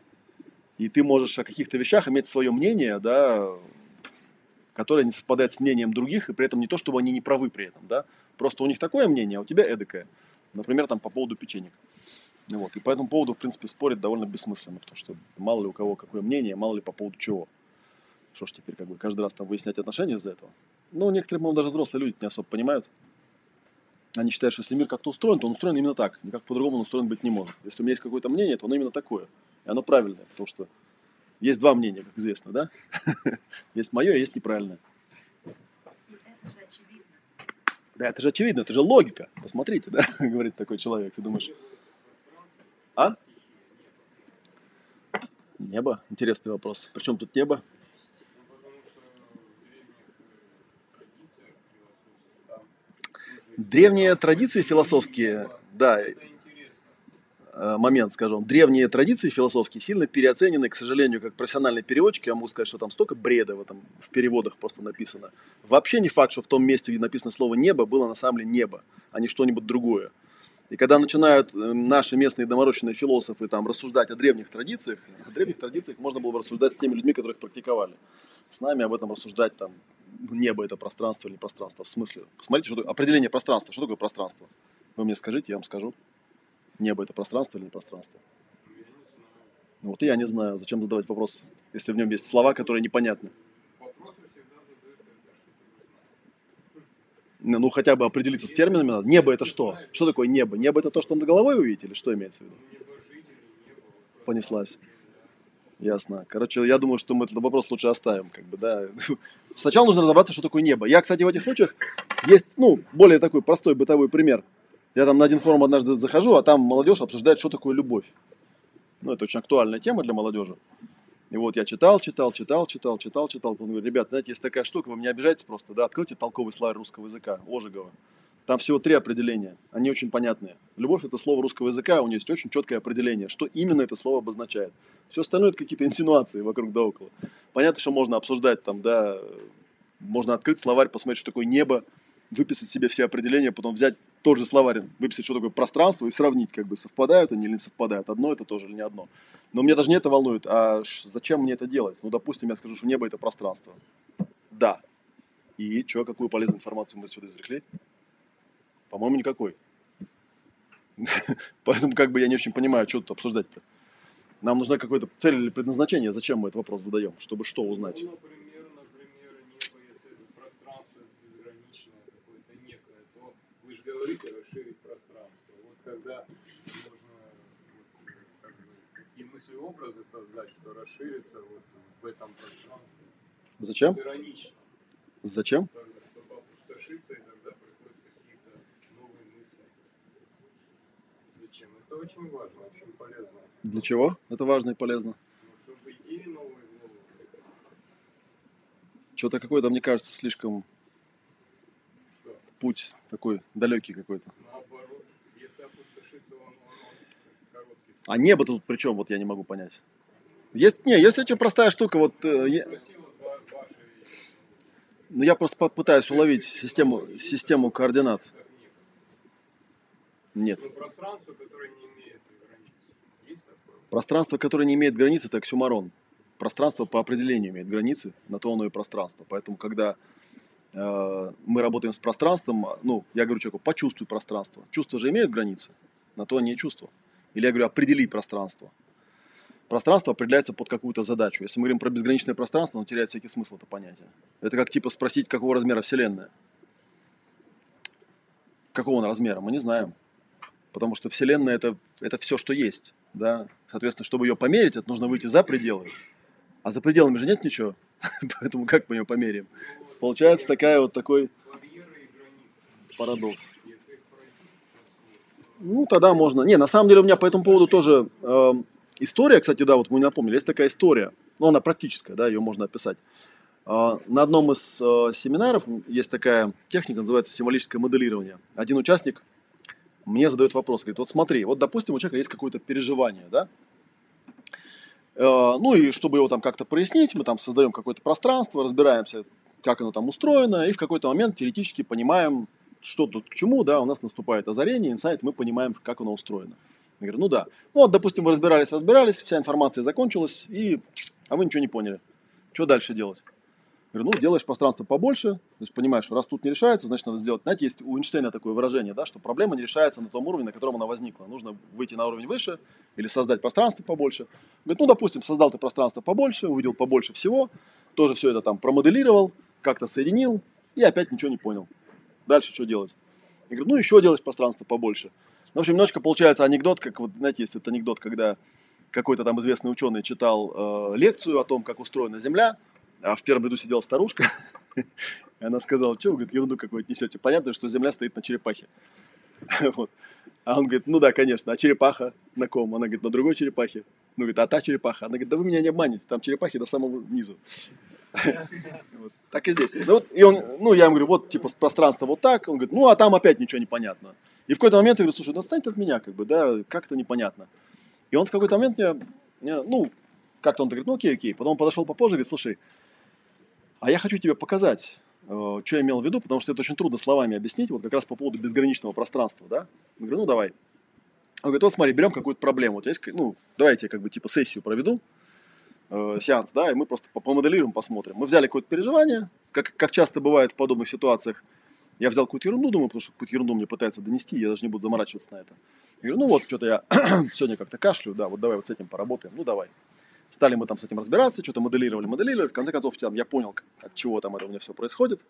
И ты можешь о каких-то вещах иметь свое мнение, да, которое не совпадает с мнением других, и при этом не то, чтобы они не правы при этом, да. Просто у них такое мнение, а у тебя эдакое. Например, там по поводу печенек. Вот, и по этому поводу, в принципе, спорить довольно бессмысленно, потому что мало ли у кого какое мнение, мало ли по поводу чего. Что ж теперь, как бы, каждый раз там выяснять отношения из-за этого. Ну, некоторые, по-моему, даже взрослые люди не особо понимают. Они считают, что если мир как-то устроен, то он устроен именно так. Никак по-другому он устроен быть не может. Если у меня есть какое-то мнение, то оно именно такое. И оно правильное, потому что есть два мнения, как известно, да? Есть мое, а есть неправильное. Это же очевидно. Да, это же очевидно, это же логика. Посмотрите, да, говорит такой человек. Ты думаешь, а? Небо? Интересный вопрос. Причем тут небо? Древние традиции философские, да, момент, скажем, древние традиции философские сильно переоценены, к сожалению, как профессиональные переводчики. Я могу сказать, что там столько бреда в этом, в переводах просто написано. Вообще не факт, что в том месте, где написано слово «небо», было на самом деле небо, а не что-нибудь другое. И когда начинают наши местные доморощенные философы там рассуждать о древних традициях можно было бы рассуждать с теми людьми, которых практиковали. С нами об этом рассуждать там. Небо – это пространство или пространство? В смысле? Посмотрите, что такое определение пространства. Что такое пространство? Вы мне скажите, я вам скажу. Небо – это пространство или не пространство? Ну, вот и я не знаю. Зачем задавать вопрос, если в нем есть слова, которые непонятны? Вопросы всегда задают, когда... Ну, хотя бы определиться с терминами надо. Небо – это что? Что такое небо? Небо – это то, что над головой вы видите? Или что имеется в виду? Понеслась. Ясно. Короче, я думаю, что мы этот вопрос лучше оставим, как бы, да. Сначала нужно разобраться, что такое небо. Я, кстати, в этих случаях есть, ну, более такой простой бытовой пример. Я там на один форум однажды захожу, а там молодежь обсуждает, что такое любовь. Ну, это очень актуальная тема для молодежи. И вот я читал. Он говорит, ребят, знаете, есть такая штука, вы меня обижаетесь просто, да, откройте толковый словарь русского языка, Ожегова. Там всего 3 определения, они очень понятные. Любовь – это слово русского языка, у нее есть очень четкое определение, что именно это слово обозначает. Все остальное – это какие-то инсинуации вокруг да около. Понятно, что можно обсуждать там, да, можно открыть словарь, посмотреть, что такое небо, выписать себе все определения, потом взять тот же словарь, выписать, что такое пространство и сравнить, как бы совпадают они или не совпадают, одно это тоже или не одно. Но меня даже не это волнует, а зачем мне это делать? Ну, допустим, я скажу, что небо – это пространство. Да. И что, какую полезную информацию мы сюда извлекли? По-моему, никакой. Поэтому как бы я не очень понимаю, что тут обсуждать-то. Нам нужна какая-то цель или предназначение. Зачем мы этот вопрос задаем? Чтобы что узнать? Ну, например, небо, если это пространство безграничное, какое-то расширить пространство. Вот когда можно такие мысли-образы создать, что расшириться вот в этом пространстве. Зачем? Иронично. Зачем? Чтобы опустошиться, и тогда приходят какие-то новые мысли. Зачем? Это очень важно, очень полезно. Для чего? Это важно и полезно. Чтобы идеи новые в голову. Что-то какое-то, мне кажется, слишком... Путь такой далекий какой-то. Наоборот, если опустошится, он короткий. А небо тут при чем? Вот я не могу понять. Есть, не, есть очень простая штука. Вот, ну, я просто пытаюсь уловить систему координат. Нет. Пространство, которое не имеет границ. Есть такое? Пространство, которое не имеет границы, это оксюморон. Пространство по определению имеет границы, на то оно и пространство. Поэтому, когда... мы работаем с пространством, ну, я говорю человеку, почувствуй пространство. Чувства же имеют границы, на то они и чувства. Или я говорю, определи пространство. Пространство определяется под какую-то задачу. Если мы говорим про безграничное пространство, оно теряет всякий смысл, это понятие. Это как типа спросить, какого размера Вселенная. Какого она размера, мы не знаем. Потому что Вселенная – это все, что есть. Да? Соответственно, чтобы ее померить, это нужно выйти за пределы. А за пределами же нет ничего, поэтому как мы ее померяем? Получается такая вот такой парадокс. Ну, тогда можно... Не, на самом деле у меня по этому поводу тоже история, кстати, да, вот мы не напомнили, есть такая история, но она практическая, да, ее можно описать. На одном из семинаров есть такая техника, называется символическое моделирование. Один участник мне задает вопрос, говорит, вот смотри, вот, допустим, у человека есть какое-то переживание, да? Ну, и чтобы его там как-то прояснить, мы там создаем какое-то пространство, разбираемся, как оно там устроено, и в какой-то момент теоретически понимаем, что тут к чему, да, у нас наступает озарение, инсайт, мы понимаем, как оно устроено. Я говорю, ну да, ну вот, допустим, вы разбирались, вся информация закончилась, а вы ничего не поняли. Что дальше делать? Я говорю, ну, делаешь пространство побольше, то есть понимаешь, раз тут не решается, значит, надо сделать. Знаете, есть у Эйнштейна такое выражение, да, что проблема не решается на том уровне, на котором она возникла. Нужно выйти на уровень выше или создать пространство побольше. Он говорит, ну, допустим, создал ты пространство побольше, увидел побольше всего, тоже все это там промоделировал, как-то соединил и опять ничего не понял. Дальше что делать? Я говорю, ну, еще делаешь пространство побольше. Ну, в общем, немножко получается анекдот, как вот, знаете, есть этот анекдот, когда какой-то там известный ученый читал лекцию о том, как устроена Земля, а в первом ряду сидела старушка, и она сказала, что вы, говорит, ерунду какую-то несете. Понятно, что Земля стоит на черепахе. Вот. А он говорит, ну да, конечно, а черепаха на ком? Она говорит, на другой черепахе. Ну, говорит, а та черепаха? Она говорит, да вы меня не обманете, там черепахи до самого низу. Вот. Так и здесь. Да вот, и он, ну, я ему говорю, вот, типа, пространство вот так. Он говорит, ну, а там опять ничего не понятно. И в какой-то момент я говорю, слушай, да отстаньте от меня, как бы, да, как-то непонятно. И он в какой-то момент мне ну, как-то он говорит, ну, окей, окей. Потом он подошел попозже и говорит, слушай, а я хочу тебе показать, что я имел в виду, потому что это очень трудно словами объяснить, вот как раз по поводу безграничного пространства, да. Я говорю, ну, давай. Он говорит, вот смотри, берем какую-то проблему. Вот есть, ну, давай я тебе как бы типа сессию проведу, сеанс, да, и мы просто помоделируем, посмотрим. Мы взяли какое-то переживание, как часто бывает в подобных ситуациях, я взял какую-то ерунду, думаю, потому что какую-то ерунду мне пытаются донести, я даже не буду заморачиваться на это. Я говорю, ну вот, что-то я сегодня как-то кашлю, да, вот давай вот с этим поработаем, ну давай. Стали мы там с этим разбираться, что-то моделировали, в конце концов там, я понял, от чего там это у меня все происходит.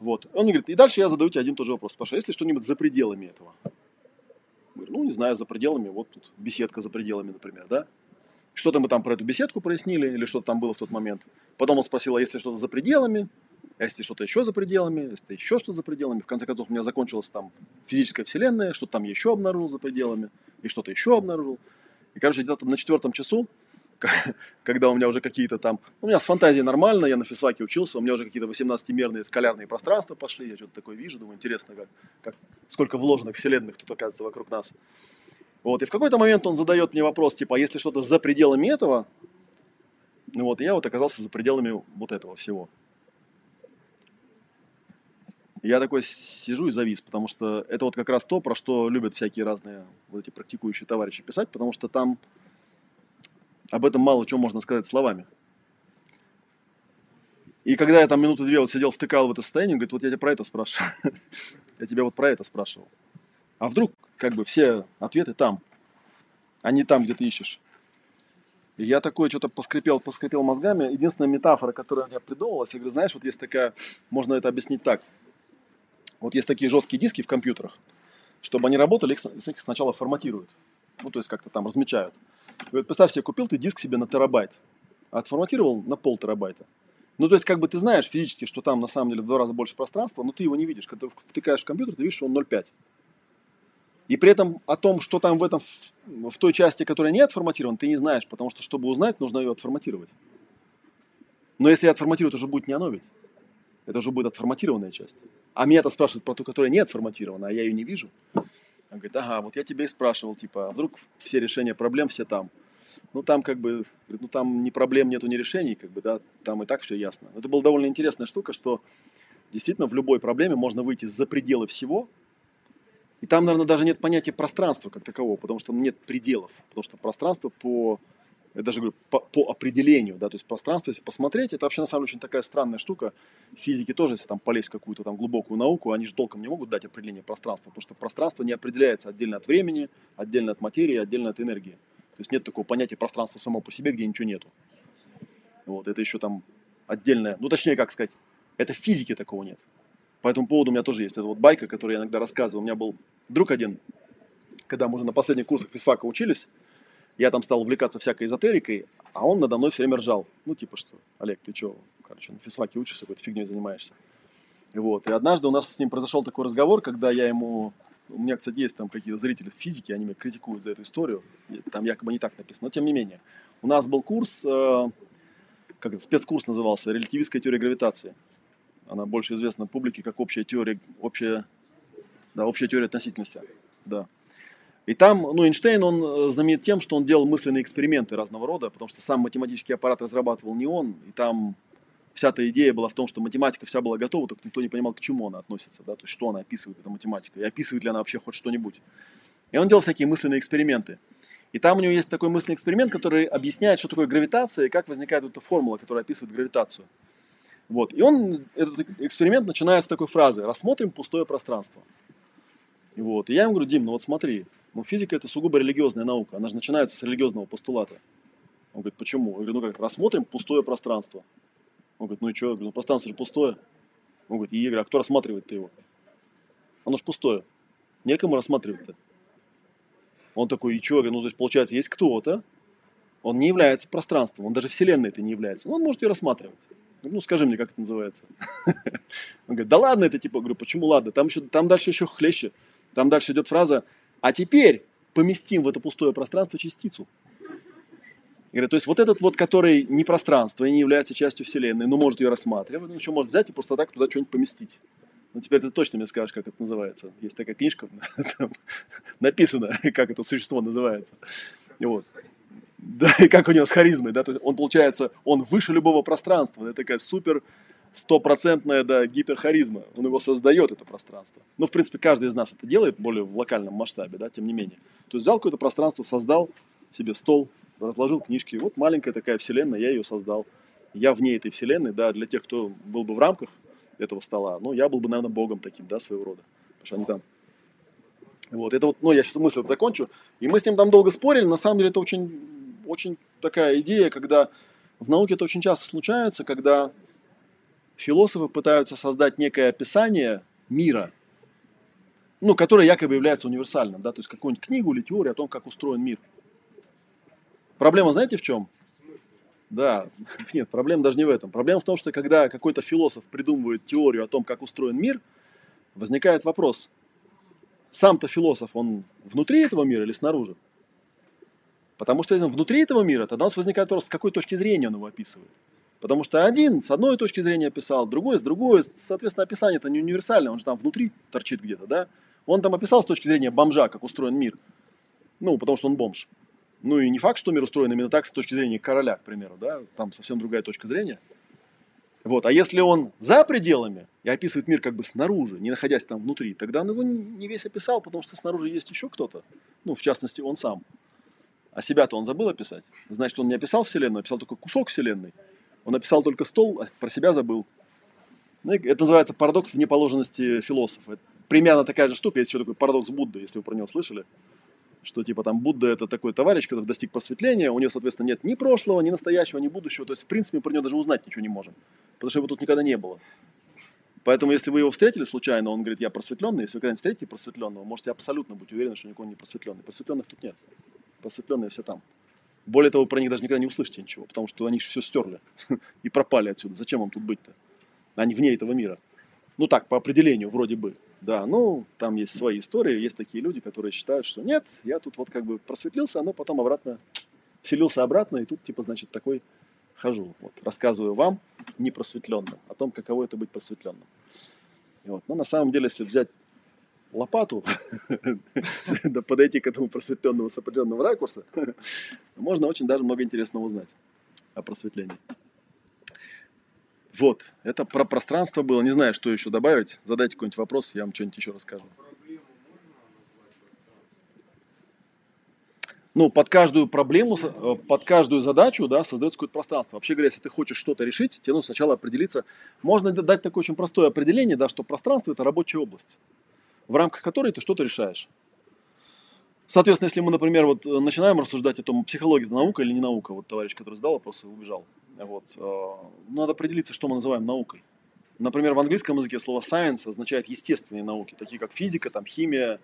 Вот. Он мне говорит, и дальше я задаю тебе один тот же вопрос, Паша, есть ли что-нибудь за пределами этого? Я говорю, ну не знаю, за пределами, вот тут беседка за пределами, например, да? Что-то мы там про эту беседку прояснили, или что-то там было в тот момент. Потом он спросил, а если что-то за пределами, а если что-то еще за пределами, если еще что-то за пределами. В конце концов, у меня закончилась там физическая вселенная, что-то там еще обнаружил за пределами, и что-то еще обнаружил. И, короче, где-то на 4-м часу, когда у меня уже какие-то там... У меня с фантазией нормально, я на физфаке учился, у меня уже какие-то 18-мерные скалярные пространства пошли, я что-то такое вижу, думаю, интересно, сколько вложенных вселенных тут оказывается вокруг нас. Вот, и в какой-то момент он задает мне вопрос, типа, а если что-то за пределами этого, ну вот, и я вот оказался за пределами вот этого всего. Я такой сижу и завис, потому что это вот как раз то, про что любят всякие разные вот эти практикующие товарищи писать, потому что там об этом мало чего можно сказать словами. И когда я там минуты две вот сидел, втыкал в это состояние, он говорит, вот я тебя про это спрашивал. Я тебя вот про это спрашивал. А вдруг, как бы, все ответы там, а не там, где ты ищешь. И я такой что-то поскрипел мозгами. Единственная метафора, которая у меня придумалась, я говорю, знаешь, вот есть такая, можно это объяснить так. Вот есть такие жесткие диски в компьютерах, Чтобы они работали, их сначала форматируют. Ну, то есть как-то там размечают. Говорят, представь себе, купил ты диск себе на терабайт, а отформатировал на полтерабайта. Ну, то есть, как бы ты знаешь физически, что там на самом деле в 2 раза больше пространства, но ты его не видишь. Когда ты втыкаешь в компьютер, ты видишь, что он 0,5. И при этом о том, что там в той части, которая не отформатирована, ты не знаешь, потому что, чтобы узнать, нужно ее отформатировать. Но если я отформатирую, это уже будет не оно ведь. Это уже будет отформатированная часть. А меня-то спрашивают про ту, которая не отформатирована, а я ее не вижу. Он говорит, ага, вот я тебя и спрашивал, типа, а вдруг все решения проблем все там? Ну, там как бы, ну, там ни проблем нету, ни решений, как бы, да, там и так все ясно. Это была довольно интересная штука, что действительно в любой проблеме можно выйти за пределы всего, и там, наверное, даже нет понятия пространства как такового, потому что нет пределов, потому что пространство по, я даже говорю, по определению, да, то есть пространство, если посмотреть, это вообще на самом деле очень такая странная штука. Физики тоже, если там полезть в какую-то там глубокую науку, они же толком не могут дать определение пространства, потому что пространство не определяется отдельно от времени, отдельно от материи, отдельно от энергии. То есть нет такого понятия пространства само по себе, где ничего нету. Вот, это еще там отдельное, ну точнее, как сказать, это в физике такого нет. По этому поводу у меня тоже есть эта вот байка, которую я иногда рассказываю. У меня был друг один, когда мы уже на последних курсах физфака учились, я там стал увлекаться всякой эзотерикой, а он надо мной все время ржал. Ну типа что, Олег, ты что, короче, на физфаке учишься, какой-то фигней занимаешься. Вот, и однажды у нас с ним произошел такой разговор, когда я ему... У меня, кстати, есть там какие-то зрители физики, они меня критикуют за эту историю. Там якобы не так написано, но тем не менее. У нас был курс, как это, спецкурс назывался, релятивистская теория гравитации. Она больше известна публике как общая теория относительности. Да. И там, ну, Эйнштейн, он знаменит тем, что он делал мысленные эксперименты разного рода, потому что сам математический аппарат разрабатывал не он, и там... Вся-то идея была в том, что математика вся была готова, только никто не понимал, к чему она относится, да, то есть что она описывает, эта математика, и описывает ли она вообще хоть что-нибудь. И он делал всякие мысленные эксперименты. И там у него есть такой мысленный эксперимент, который объясняет, что такое гравитация и как возникает эта формула, которая описывает гравитацию. Вот. И он, этот эксперимент начинается с такой фразы: «Рассмотрим пустое пространство». Вот. И я ему говорю: Дим, ну вот смотри, ну физика – это сугубо религиозная наука, она же начинается с религиозного постулата. Он говорит: почему? Я говорю: ну как, рассмотрим пустое пространство. Он говорит: ну и что? Я говорю: ну пространство же пустое. Он говорит: Игорь, а кто рассматривает-то его? Оно же пустое. Некому рассматривать-то. Он такой: и что? Я говорю: ну то есть получается, есть кто-то, он не является пространством, он даже вселенной-то не является, но он может ее рассматривать. Я говорю: ну скажи мне, как это называется. Он говорит: да ладно это типа. Я говорю: почему ладно? Там дальше еще хлеще. Там дальше идет фраза: а теперь поместим в это пустое пространство частицу. Говорят, то есть вот этот вот, который не пространство и не является частью Вселенной, но может ее рассматривать, ну что, может взять и просто так туда что-нибудь поместить. Ну теперь ты точно мне скажешь, как это называется. Есть такая книжка, там написано, как это существо называется. И вот. Да, и как у него с харизмой, да, то есть он, получается, он выше любого пространства, это такая супер стопроцентная, да, гиперхаризма, он его создает, это пространство. Ну, в принципе, каждый из нас это делает, более в локальном масштабе, да, тем не менее. То есть взял какое-то пространство, создал себе стол, разложил книжки. Вот маленькая такая вселенная, я ее создал. Я вне этой вселенной, да, для тех, кто был бы в рамках этого стола, ну, я был бы, наверное, богом таким, да, своего рода. Потому что они там... Вот, это вот, ну, я сейчас мысль вот закончу. И мы с ним там долго спорили. На самом деле, это очень, очень такая идея, когда в науке это очень часто случается, когда философы пытаются создать некое описание мира, ну, которое якобы является универсальным, да, то есть какую-нибудь книгу или теорию о том, как устроен мир. Проблема, знаете, в чем? Да, нет, проблема даже не в этом. Проблема в том, что когда какой-то философ придумывает теорию о том, как устроен мир, возникает вопрос: сам-то философ, он внутри этого мира или снаружи? Потому что если он внутри этого мира, тогда у нас возникает вопрос, с какой точки зрения он его описывает. Потому что один с одной точки зрения описал, другой с другой. Соответственно, описание-то не универсальное, он же там внутри торчит где-то, да? Он там описал с точки зрения бомжа, как устроен мир. Ну, потому что он бомж. Ну и не факт, что мир устроен именно так с точки зрения короля, к примеру, да, там совсем другая точка зрения. Вот, а если он за пределами и описывает мир как бы снаружи, не находясь там внутри, тогда он его не весь описал, потому что снаружи есть еще кто-то, ну, в частности, он сам. А себя-то он забыл описать, значит, он не описал Вселенную, описал только кусок Вселенной, он описал только стол, а про себя забыл. Ну, это называется парадокс внеположенности философа. Это примерно такая же штука, есть еще такой парадокс Будды, если вы про него слышали. Что типа там Будда – это такой товарищ, который достиг просветления, у него, соответственно, нет ни прошлого, ни настоящего, ни будущего, то есть, в принципе, мы про него даже узнать ничего не можем, потому что его тут никогда не было. Поэтому, если вы его встретили случайно, он говорит, я просветленный, если вы когда-нибудь встретите просветленного, можете абсолютно быть уверены, что никого не просветленный. Просветленных тут нет. Просветленные все там. Более того, про них даже никогда не услышите ничего, потому что они все стерли и пропали отсюда. Зачем вам тут быть-то? Они вне этого мира. Ну так, по определению, вроде бы. Да, ну, там есть свои истории, есть такие люди, которые считают, что нет, я тут вот как бы просветлился, но потом обратно, вселился обратно, и тут типа, значит, такой хожу. Вот, рассказываю вам, непросветленным, о том, каково это быть просветленным. Вот. Но на самом деле, если взять лопату, да подойти к этому просветленному с определенного ракурса, можно очень даже много интересного узнать о просветлении. Вот, это про пространство было. Не знаю, что еще добавить. Задайте какой-нибудь вопрос, я вам что-нибудь еще расскажу. Ну, под каждую проблему, под каждую задачу, да, создается какое-то пространство. Вообще говоря, если ты хочешь что-то решить, тебе нужно сначала определиться. Можно дать такое очень простое определение, да, что пространство – это рабочая область, в рамках которой ты что-то решаешь. Соответственно, если мы, например, вот начинаем рассуждать о том, психология – это наука или не наука, вот товарищ, который задал вопрос и убежал, вот, надо определиться, что мы называем наукой. Например, в английском языке слово science означает естественные науки, такие как физика, там, химия,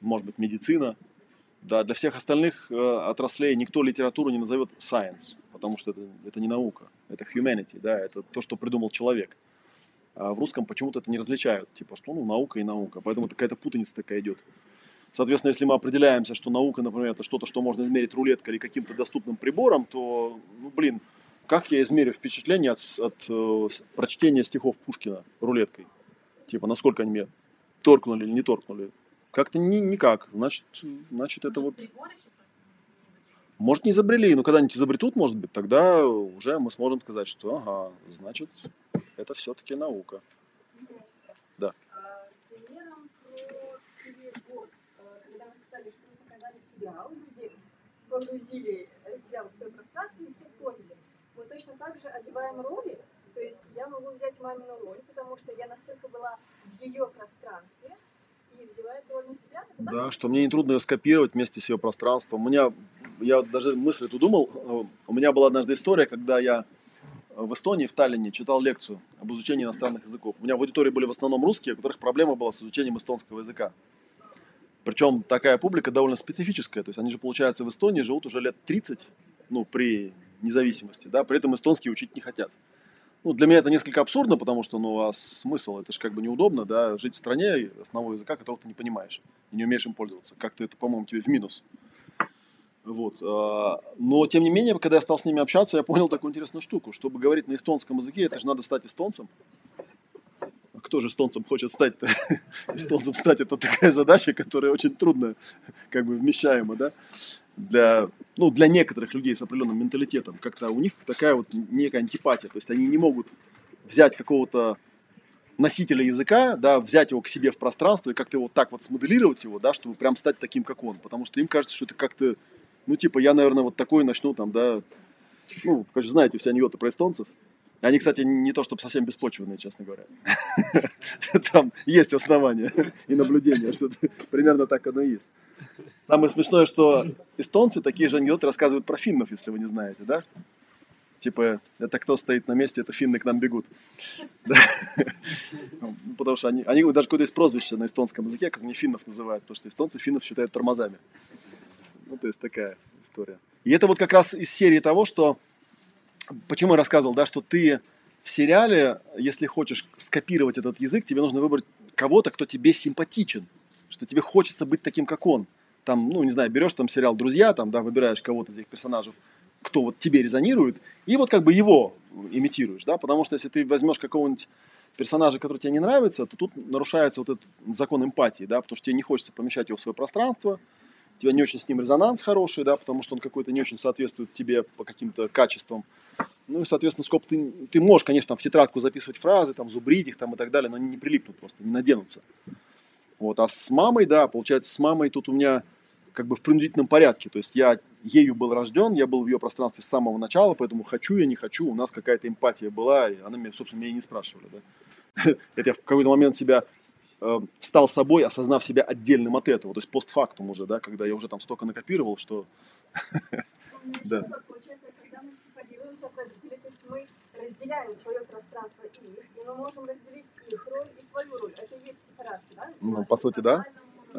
может быть, медицина. Да, для всех остальных отраслей никто литературу не назовет science, потому что это не наука, это humanity, да, это то, что придумал человек. А в русском почему-то это не различают, типа, что ну, наука и наука, поэтому какая-то путаница такая идет. Соответственно, если мы определяемся, что наука, например, это что-то, что можно измерить рулеткой или каким-то доступным прибором, то, ну, блин, как я измерю впечатление от прочтения стихов Пушкина рулеткой? Типа, насколько они меня торкнули или не торкнули? Как-то никак. Значит, это вот... Может, не изобрели, но когда-нибудь изобретут, может быть, тогда уже мы сможем сказать, что, ага, значит, это все-таки наука. Да. С примером про перевод. Когда вы сказали, что вы показали сериал, люди погрузили сериал в свое пространство и все поняли. Мы точно так же одеваем роли, то есть я могу взять мамину роль, потому что я настолько была в ее пространстве, себя, да, что мне нетрудно ее скопировать вместе с ее пространством. У меня, я даже мысль эту думал, у меня была однажды история, когда я в Эстонии, в Таллине, читал лекцию об изучении иностранных языков. У меня в аудитории были в основном русские, у которых проблема была с изучением эстонского языка. Причем такая публика довольно специфическая, то есть они же, получается, в Эстонии живут уже лет 30, ну, при независимости, да, при этом эстонский учить не хотят. Ну, для меня это несколько абсурдно, потому что, ну, а смысл, это же как бы неудобно, да, жить в стране основного языка, которого ты не понимаешь и не умеешь им пользоваться. Как-то это, по-моему, тебе в минус. Вот. Но, тем не менее, когда я стал с ними общаться, я понял такую интересную штуку. Чтобы говорить на эстонском языке, это же надо стать эстонцем. А кто же эстонцем хочет стать-то? Эстонцем стать – это такая задача, которая очень трудно, как бы, вмещаема, да. Для некоторых людей с определенным менталитетом, как-то у них такая вот некая антипатия, то есть они не могут взять какого-то носителя языка, да, взять его к себе в пространство и как-то вот так вот смоделировать его, да, чтобы прям стать таким, как он, потому что им кажется, что это как-то, ну, типа, я, наверное, вот такой начну там, да, ну, конечно, знаете все анекдоты про эстонцев. Они, кстати, не то чтобы совсем беспочвенные, честно говоря. Там есть основания и наблюдения, что примерно так оно и есть. Самое смешное, что эстонцы такие же анекдоты рассказывают про финнов, если вы не знаете, да? Типа, это кто стоит на месте, это финны к нам бегут. Потому что они даже какое-то есть прозвище на эстонском языке, как они финнов называют, потому что эстонцы финнов считают тормозами. Ну, то есть такая история. И это вот как раз из серии того, что... Почему я рассказывал, да, что ты в сериале, если хочешь скопировать этот язык, тебе нужно выбрать кого-то, кто тебе симпатичен, что тебе хочется быть таким, как он. Там, ну, не знаю, берешь там сериал «Друзья», там, да, выбираешь кого-то из этих персонажей, кто вот тебе резонирует, и вот как бы его имитируешь, да, потому что если ты возьмешь какого-нибудь персонажа, который тебе не нравится, то тут нарушается вот этот закон эмпатии, да, потому что тебе не хочется помещать его в свое пространство, у тебя не очень с ним резонанс хороший, да, потому что он какой-то не очень соответствует тебе по каким-то качествам. Ну и, соответственно, сколько ты можешь, конечно, там, в тетрадку записывать фразы, там, зубрить их там, и так далее, но они не прилипнут просто, не наденутся. Вот. А с мамой, да, получается, с мамой тут у меня как бы в принудительном порядке. То есть я ею был рожден, я был в ее пространстве с самого начала, поэтому хочу я, не хочу, у нас какая-то эмпатия была, и она меня, собственно, меня и не спрашивала. Да? Это я в какой-то момент себя стал собой, осознав себя отдельным от этого, то есть постфактум уже, да, когда я уже там столько накопировал, что... Да. Получается, когда мы все подъявляемся от родителей, то есть мы разделяем свое пространство и их, и мы можем разделить их роль и свою роль. Это есть сепарация, да? Ну, по сути, да.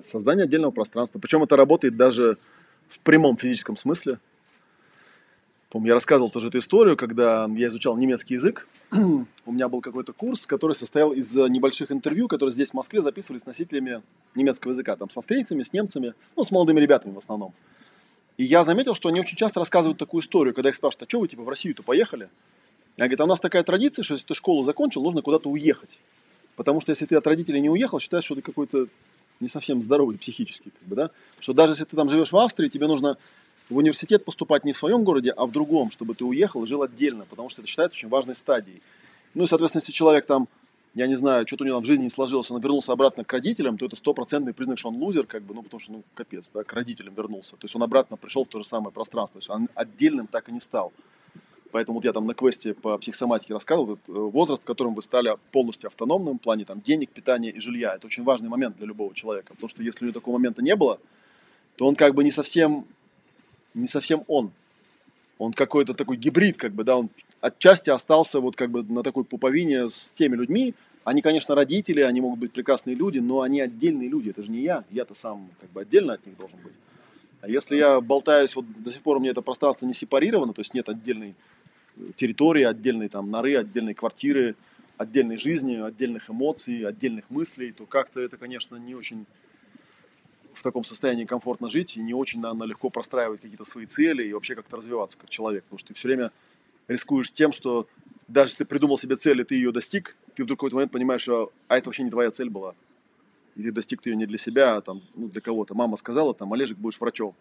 Создание отдельного пространства. Причем это работает даже в прямом физическом смысле. Помню, я рассказывал тоже эту историю, когда я изучал немецкий язык. У меня был какой-то курс, который состоял из небольших интервью, которые здесь, в Москве, записывались с носителями немецкого языка. Там с австрийцами, с немцами, ну, с молодыми ребятами в основном. И я заметил, что они очень часто рассказывают такую историю, когда их спрашивают, а что вы, типа, в Россию-то поехали? Она говорит, а у нас такая традиция, что если ты школу закончил, нужно куда-то уехать. Потому что если ты от родителей не уехал, считаешь, что ты какой-то не совсем здоровый психически, как бы, да? Что даже если ты там живешь в Австрии, тебе нужно в университет поступать не в своем городе, а в другом, чтобы ты уехал и жил отдельно, потому что это считается очень важной стадией. Ну и, соответственно, если человек там, я не знаю, что-то у него там в жизни не сложилось, он вернулся обратно к родителям, то это стопроцентный признак, что он лузер, как бы, ну потому что, ну, капец, да, к родителям вернулся. То есть он обратно пришел в то же самое пространство, то есть он отдельным так и не стал. Поэтому вот я там на квесте по психосоматике рассказывал, возраст, в котором вы стали полностью автономным в плане там, денег, питания и жилья. Это очень важный момент для любого человека, потому что если у него такого момента не было, то он как бы не совсем он. Он какой-то такой гибрид, как бы, да, он отчасти остался вот как бы на такой пуповине с теми людьми. Они, конечно, родители, они могут быть прекрасные люди, но они отдельные люди, это же не я. Я-то сам как бы отдельно от них должен быть. А если я болтаюсь, вот до сих пор у меня это пространство не сепарировано, то есть нет отдельной территории, отдельной там норы, отдельной квартиры, отдельной жизни, отдельных эмоций, отдельных мыслей, то как-то это, конечно, не очень в таком состоянии комфортно жить и не очень, наверное, легко простраивать какие-то свои цели и вообще как-то развиваться как человек, потому что ты все время рискуешь тем, что даже если ты придумал себе цель и ты ее достиг, ты вдруг в какой-то момент понимаешь, что а это вообще не твоя цель была, и ты достиг ее не для себя, а там, ну, для кого-то. Мама сказала, там, Олежек, будешь врачом.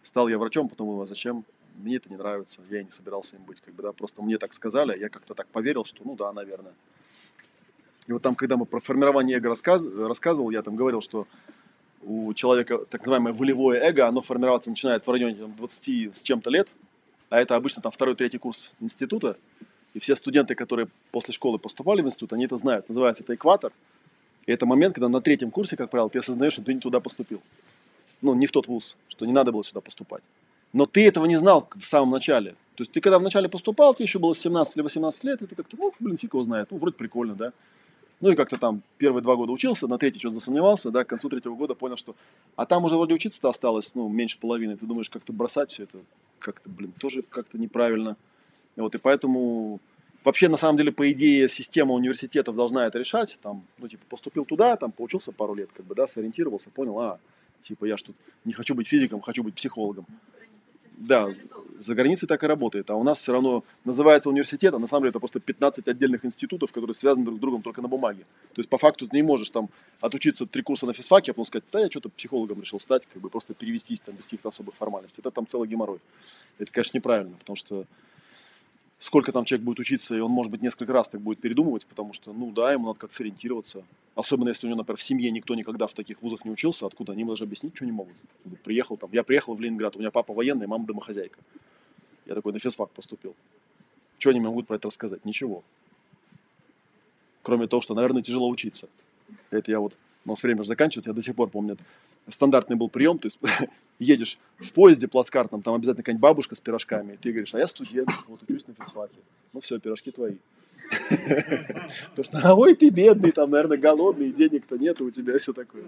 Стал я врачом, потом думаю, а зачем? Мне это не нравится, я и не собирался им быть, как бы, да, просто мне так сказали, я как-то так поверил, что, ну да, наверное. И вот там, когда мы про формирование эго рассказывал, я там говорил, что у человека так называемое волевое эго, оно формироваться начинает в районе там, 20 с чем-то лет, а это обычно там 2-3 курс института, и все студенты, которые после школы поступали в институт, они это знают, называется это экватор, и это момент, когда на 3 курсе, как правило, ты осознаешь, что ты не туда поступил, ну, не в тот вуз, что не надо было сюда поступать. Но ты этого не знал в самом начале. То есть ты когда вначале поступал, тебе еще было 17 или 18 лет, и ты как-то, ну, блин, фиг его знает, ну, вроде прикольно, да. Ну, и как-то там первые 2 года учился, на 3-й что-то засомневался, да, к концу 3-го года понял, что... А там уже вроде учиться-то осталось, ну, меньше половины. Ты думаешь, как-то бросать все это, как-то, блин, тоже как-то неправильно. Вот, и поэтому... Вообще, на самом деле, по идее, система университетов должна это решать. Там, ну, типа, поступил туда, там, поучился пару лет, как бы, да, сориентировался, понял, а, типа, я ж тут не хочу быть физиком, хочу быть психологом. Да, за границей так и работает. А у нас все равно называется университет, а на самом деле это просто 15 отдельных институтов, которые связаны друг с другом только на бумаге. То есть по факту ты не можешь там отучиться 3 курса на физфаке, а потом сказать, да, я что-то психологом решил стать, как бы просто перевестись там без каких-то особых формальностей. Это там целый геморрой. Это, конечно, неправильно, потому что сколько там человек будет учиться, и он, может быть, несколько раз так будет передумывать, потому что, ну да, ему надо как-то сориентироваться. Особенно, если у него, например, в семье никто никогда в таких вузах не учился, откуда они ему даже объяснить, что не могут. Приехал там, я приехал в Ленинград, у меня папа военный, мама домохозяйка. Я такой на физфак поступил. Что они мне могут про это рассказать? Ничего. Кроме того, что, наверное, тяжело учиться. Это я вот, у нас время же заканчивается, я до сих пор помню, стандартный был прием, то есть... Едешь в поезде плацкартном, там обязательно какая-нибудь бабушка с пирожками, и ты говоришь, а я студент, вот учусь на физфаке. Ну все, пирожки твои. Потому что, ой, ты бедный, там, наверное, голодный, денег-то нет, у тебя все такое.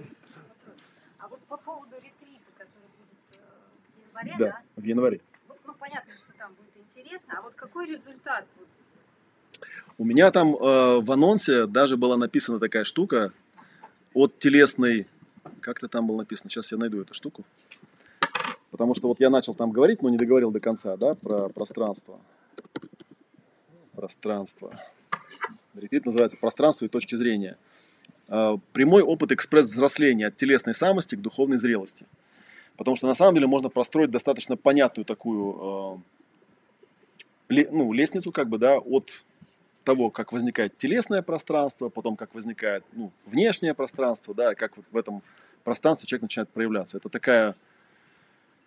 А вот по поводу ретрита, который будет в январе, да? Да, в январе. Ну, понятно, что там будет интересно, а вот какой результат будет? У меня там в анонсе даже была написана такая штука от телесной... Как-то там было написано, сейчас я найду эту штуку. Потому что вот я начал там говорить, но не договорил до конца, да, про пространство. Пространство. Ретрит называется «Пространство и точки зрения». Прямой опыт экспресс-взросления от телесной самости к духовной зрелости. Потому что на самом деле можно простроить достаточно понятную такую лестницу, как бы, да, от того, как возникает телесное пространство, потом как возникает, ну, внешнее пространство, да, как в этом пространстве человек начинает проявляться. Это такая...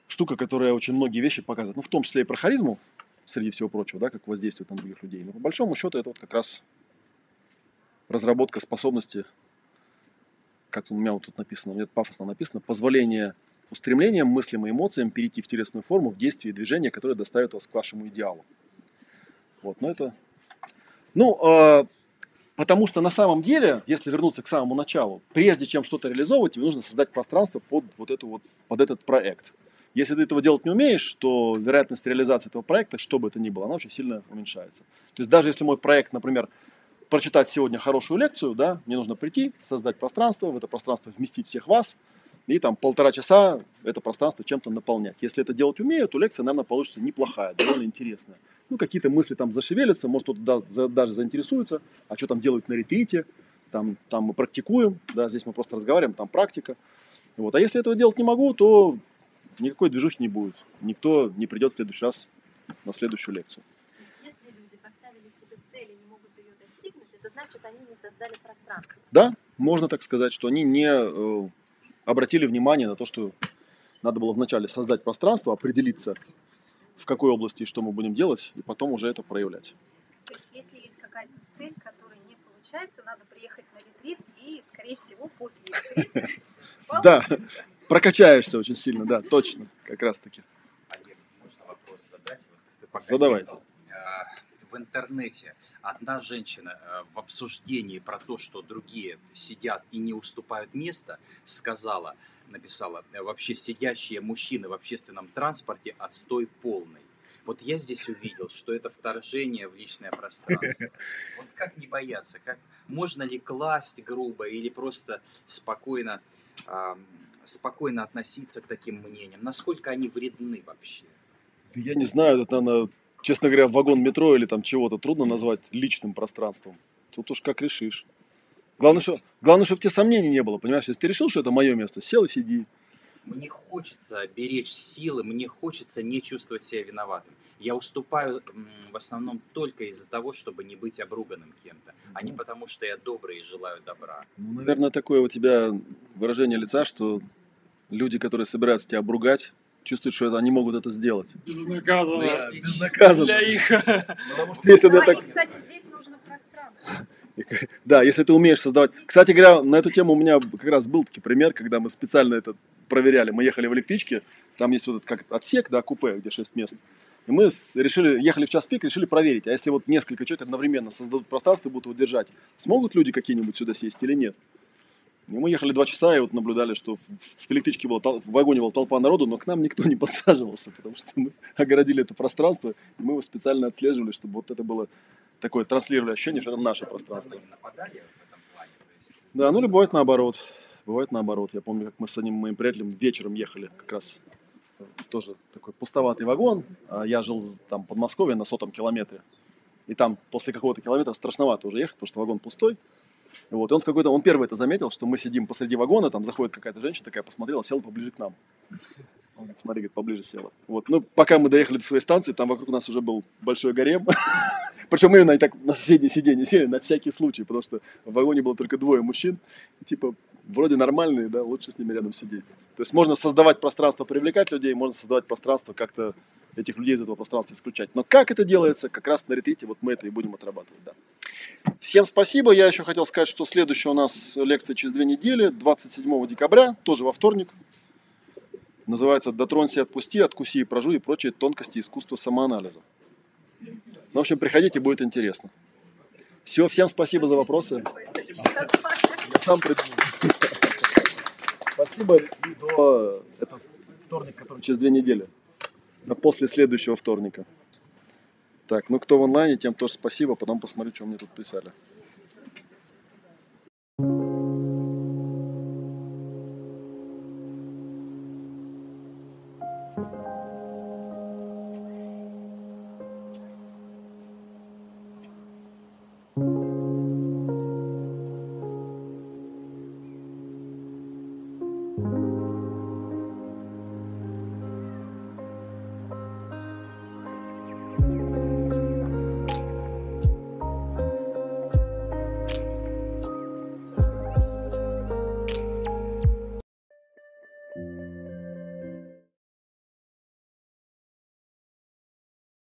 штука, которая очень многие вещи показывает, ну, в том числе и про харизму, среди всего прочего, да, как воздействует на других людей. Но по большому счету это вот как раз разработка способности, как у меня вот тут написано, у меня пафосно написано, позволение устремлениям, мыслям и эмоциям перейти в телесную форму в действии и движения, которые доставят вас к вашему идеалу. Вот, но это Ну, потому что на самом деле, если вернуться к самому началу, прежде чем что-то реализовывать, тебе нужно создать пространство под под этот проект. Если ты этого делать не умеешь, то вероятность реализации этого проекта, что бы это ни было, она очень сильно уменьшается. То есть даже если мой проект, например, прочитать сегодня хорошую лекцию, да, мне нужно прийти, создать пространство, в это пространство вместить всех вас, и там полтора часа это пространство чем-то наполнять. Если это делать умею, то лекция, наверное, получится неплохая, довольно интересная. Ну, какие-то мысли там зашевелятся, может, кто-то даже заинтересуется, а что там делают на ретрите, там мы практикуем, да, здесь мы просто разговариваем, там практика. Вот. А если этого делать не могу, то никакой движухи не будет, никто не придет в следующий раз на следующую лекцию. Если люди поставили себе цель и не могут ее достигнуть, это значит, они не создали пространство. Да, можно так сказать, что они не обратили внимание на то, что надо было вначале создать пространство, определиться, в какой области и что мы будем делать, и потом уже это проявлять. То есть, если есть какая-то цель, которая не получается, надо приехать на ретрит и, скорее всего, после ретрита получится. Да. Прокачаешься очень сильно, да, точно, как раз таки. Олег, можно вопрос задать? Задавайте. В интернете одна женщина в обсуждении про то, что другие сидят и не уступают место, сказала, написала, вообще сидящие мужчины в общественном транспорте отстой полный. Вот я здесь увидел, что это вторжение в личное пространство. Вот как не бояться? Как, можно ли класть грубо или просто спокойно относиться к таким мнениям? Насколько они вредны вообще? Да я не знаю, это, наверное, честно говоря, вагон метро или там чего-то трудно назвать личным пространством. Тут уж как решишь. Главное, чтобы тебе сомнений не было, понимаешь? Если ты решил, что это мое место, сел и сиди. Мне хочется беречь силы, мне хочется не чувствовать себя виноватым. Я уступаю в основном только из-за того, чтобы не быть обруганным кем-то, а не потому, что я добрый и желаю добра. Ну, наверное, такое у тебя выражение лица, что люди, которые собираются тебя обругать, чувствуют, что они могут это сделать. Безнаказанно. Безнаказанно. Для их. Потому что если у меня так... Кстати, здесь нужно пространство. Да, если ты умеешь создавать... Кстати говоря, на эту тему у меня как раз был такой пример, когда мы специально это проверяли. Мы ехали в электричке, там есть вот этот как отсек, да, купе, где 6 мест. И мы решили, ехали в час пик, решили проверить. А если вот несколько человек одновременно создадут пространство и будут его держать, смогут люди какие-нибудь сюда сесть или нет? И мы ехали 2 часа и вот наблюдали, что в электричке была, в вагоне была толпа народу, но к нам никто не подсаживался, потому что мы огородили это пространство, и мы его специально отслеживали, чтобы вот это было такое, транслировали ощущение, что это наше пространство. Да, ну или бывает наоборот. Бывает наоборот. Я помню, как мы с одним моим приятелем вечером ехали как раз. Тоже такой пустоватый вагон. Я жил там в Подмосковье на 100-м километре. И там после какого-то километра страшновато уже ехать, потому что вагон пустой. Вот. И он первый это заметил, что мы сидим посреди вагона, там заходит какая-то женщина, такая посмотрела, села поближе к нам. Он говорит, смотри, говорит, поближе села. Вот. Ну, пока мы доехали до своей станции, там вокруг нас уже был большой гарем. Причем мы именно так на соседнее сиденье сели на всякий случай, потому что в вагоне было только 2 мужчин. Типа, вроде нормальные, да, лучше с ними рядом сидеть. То есть можно создавать пространство, привлекать людей, можно создавать пространство, как-то этих людей из этого пространства исключать. Но как это делается, как раз на ретрите вот мы это и будем отрабатывать. Да. Всем спасибо. Я еще хотел сказать, что следующая у нас лекция через 2 недели, 27 декабря, тоже во вторник. Называется «Дотронься, отпусти, откуси и прожуй» и прочие тонкости искусства самоанализа. В общем, приходите, будет интересно. Все, всем спасибо за вопросы. Спасибо. Я сам придумал. Спасибо. И до... Это вторник, который через 2 недели. А после следующего вторника. Так, ну кто в онлайне, тем тоже спасибо. Потом посмотрю, что мне тут писали.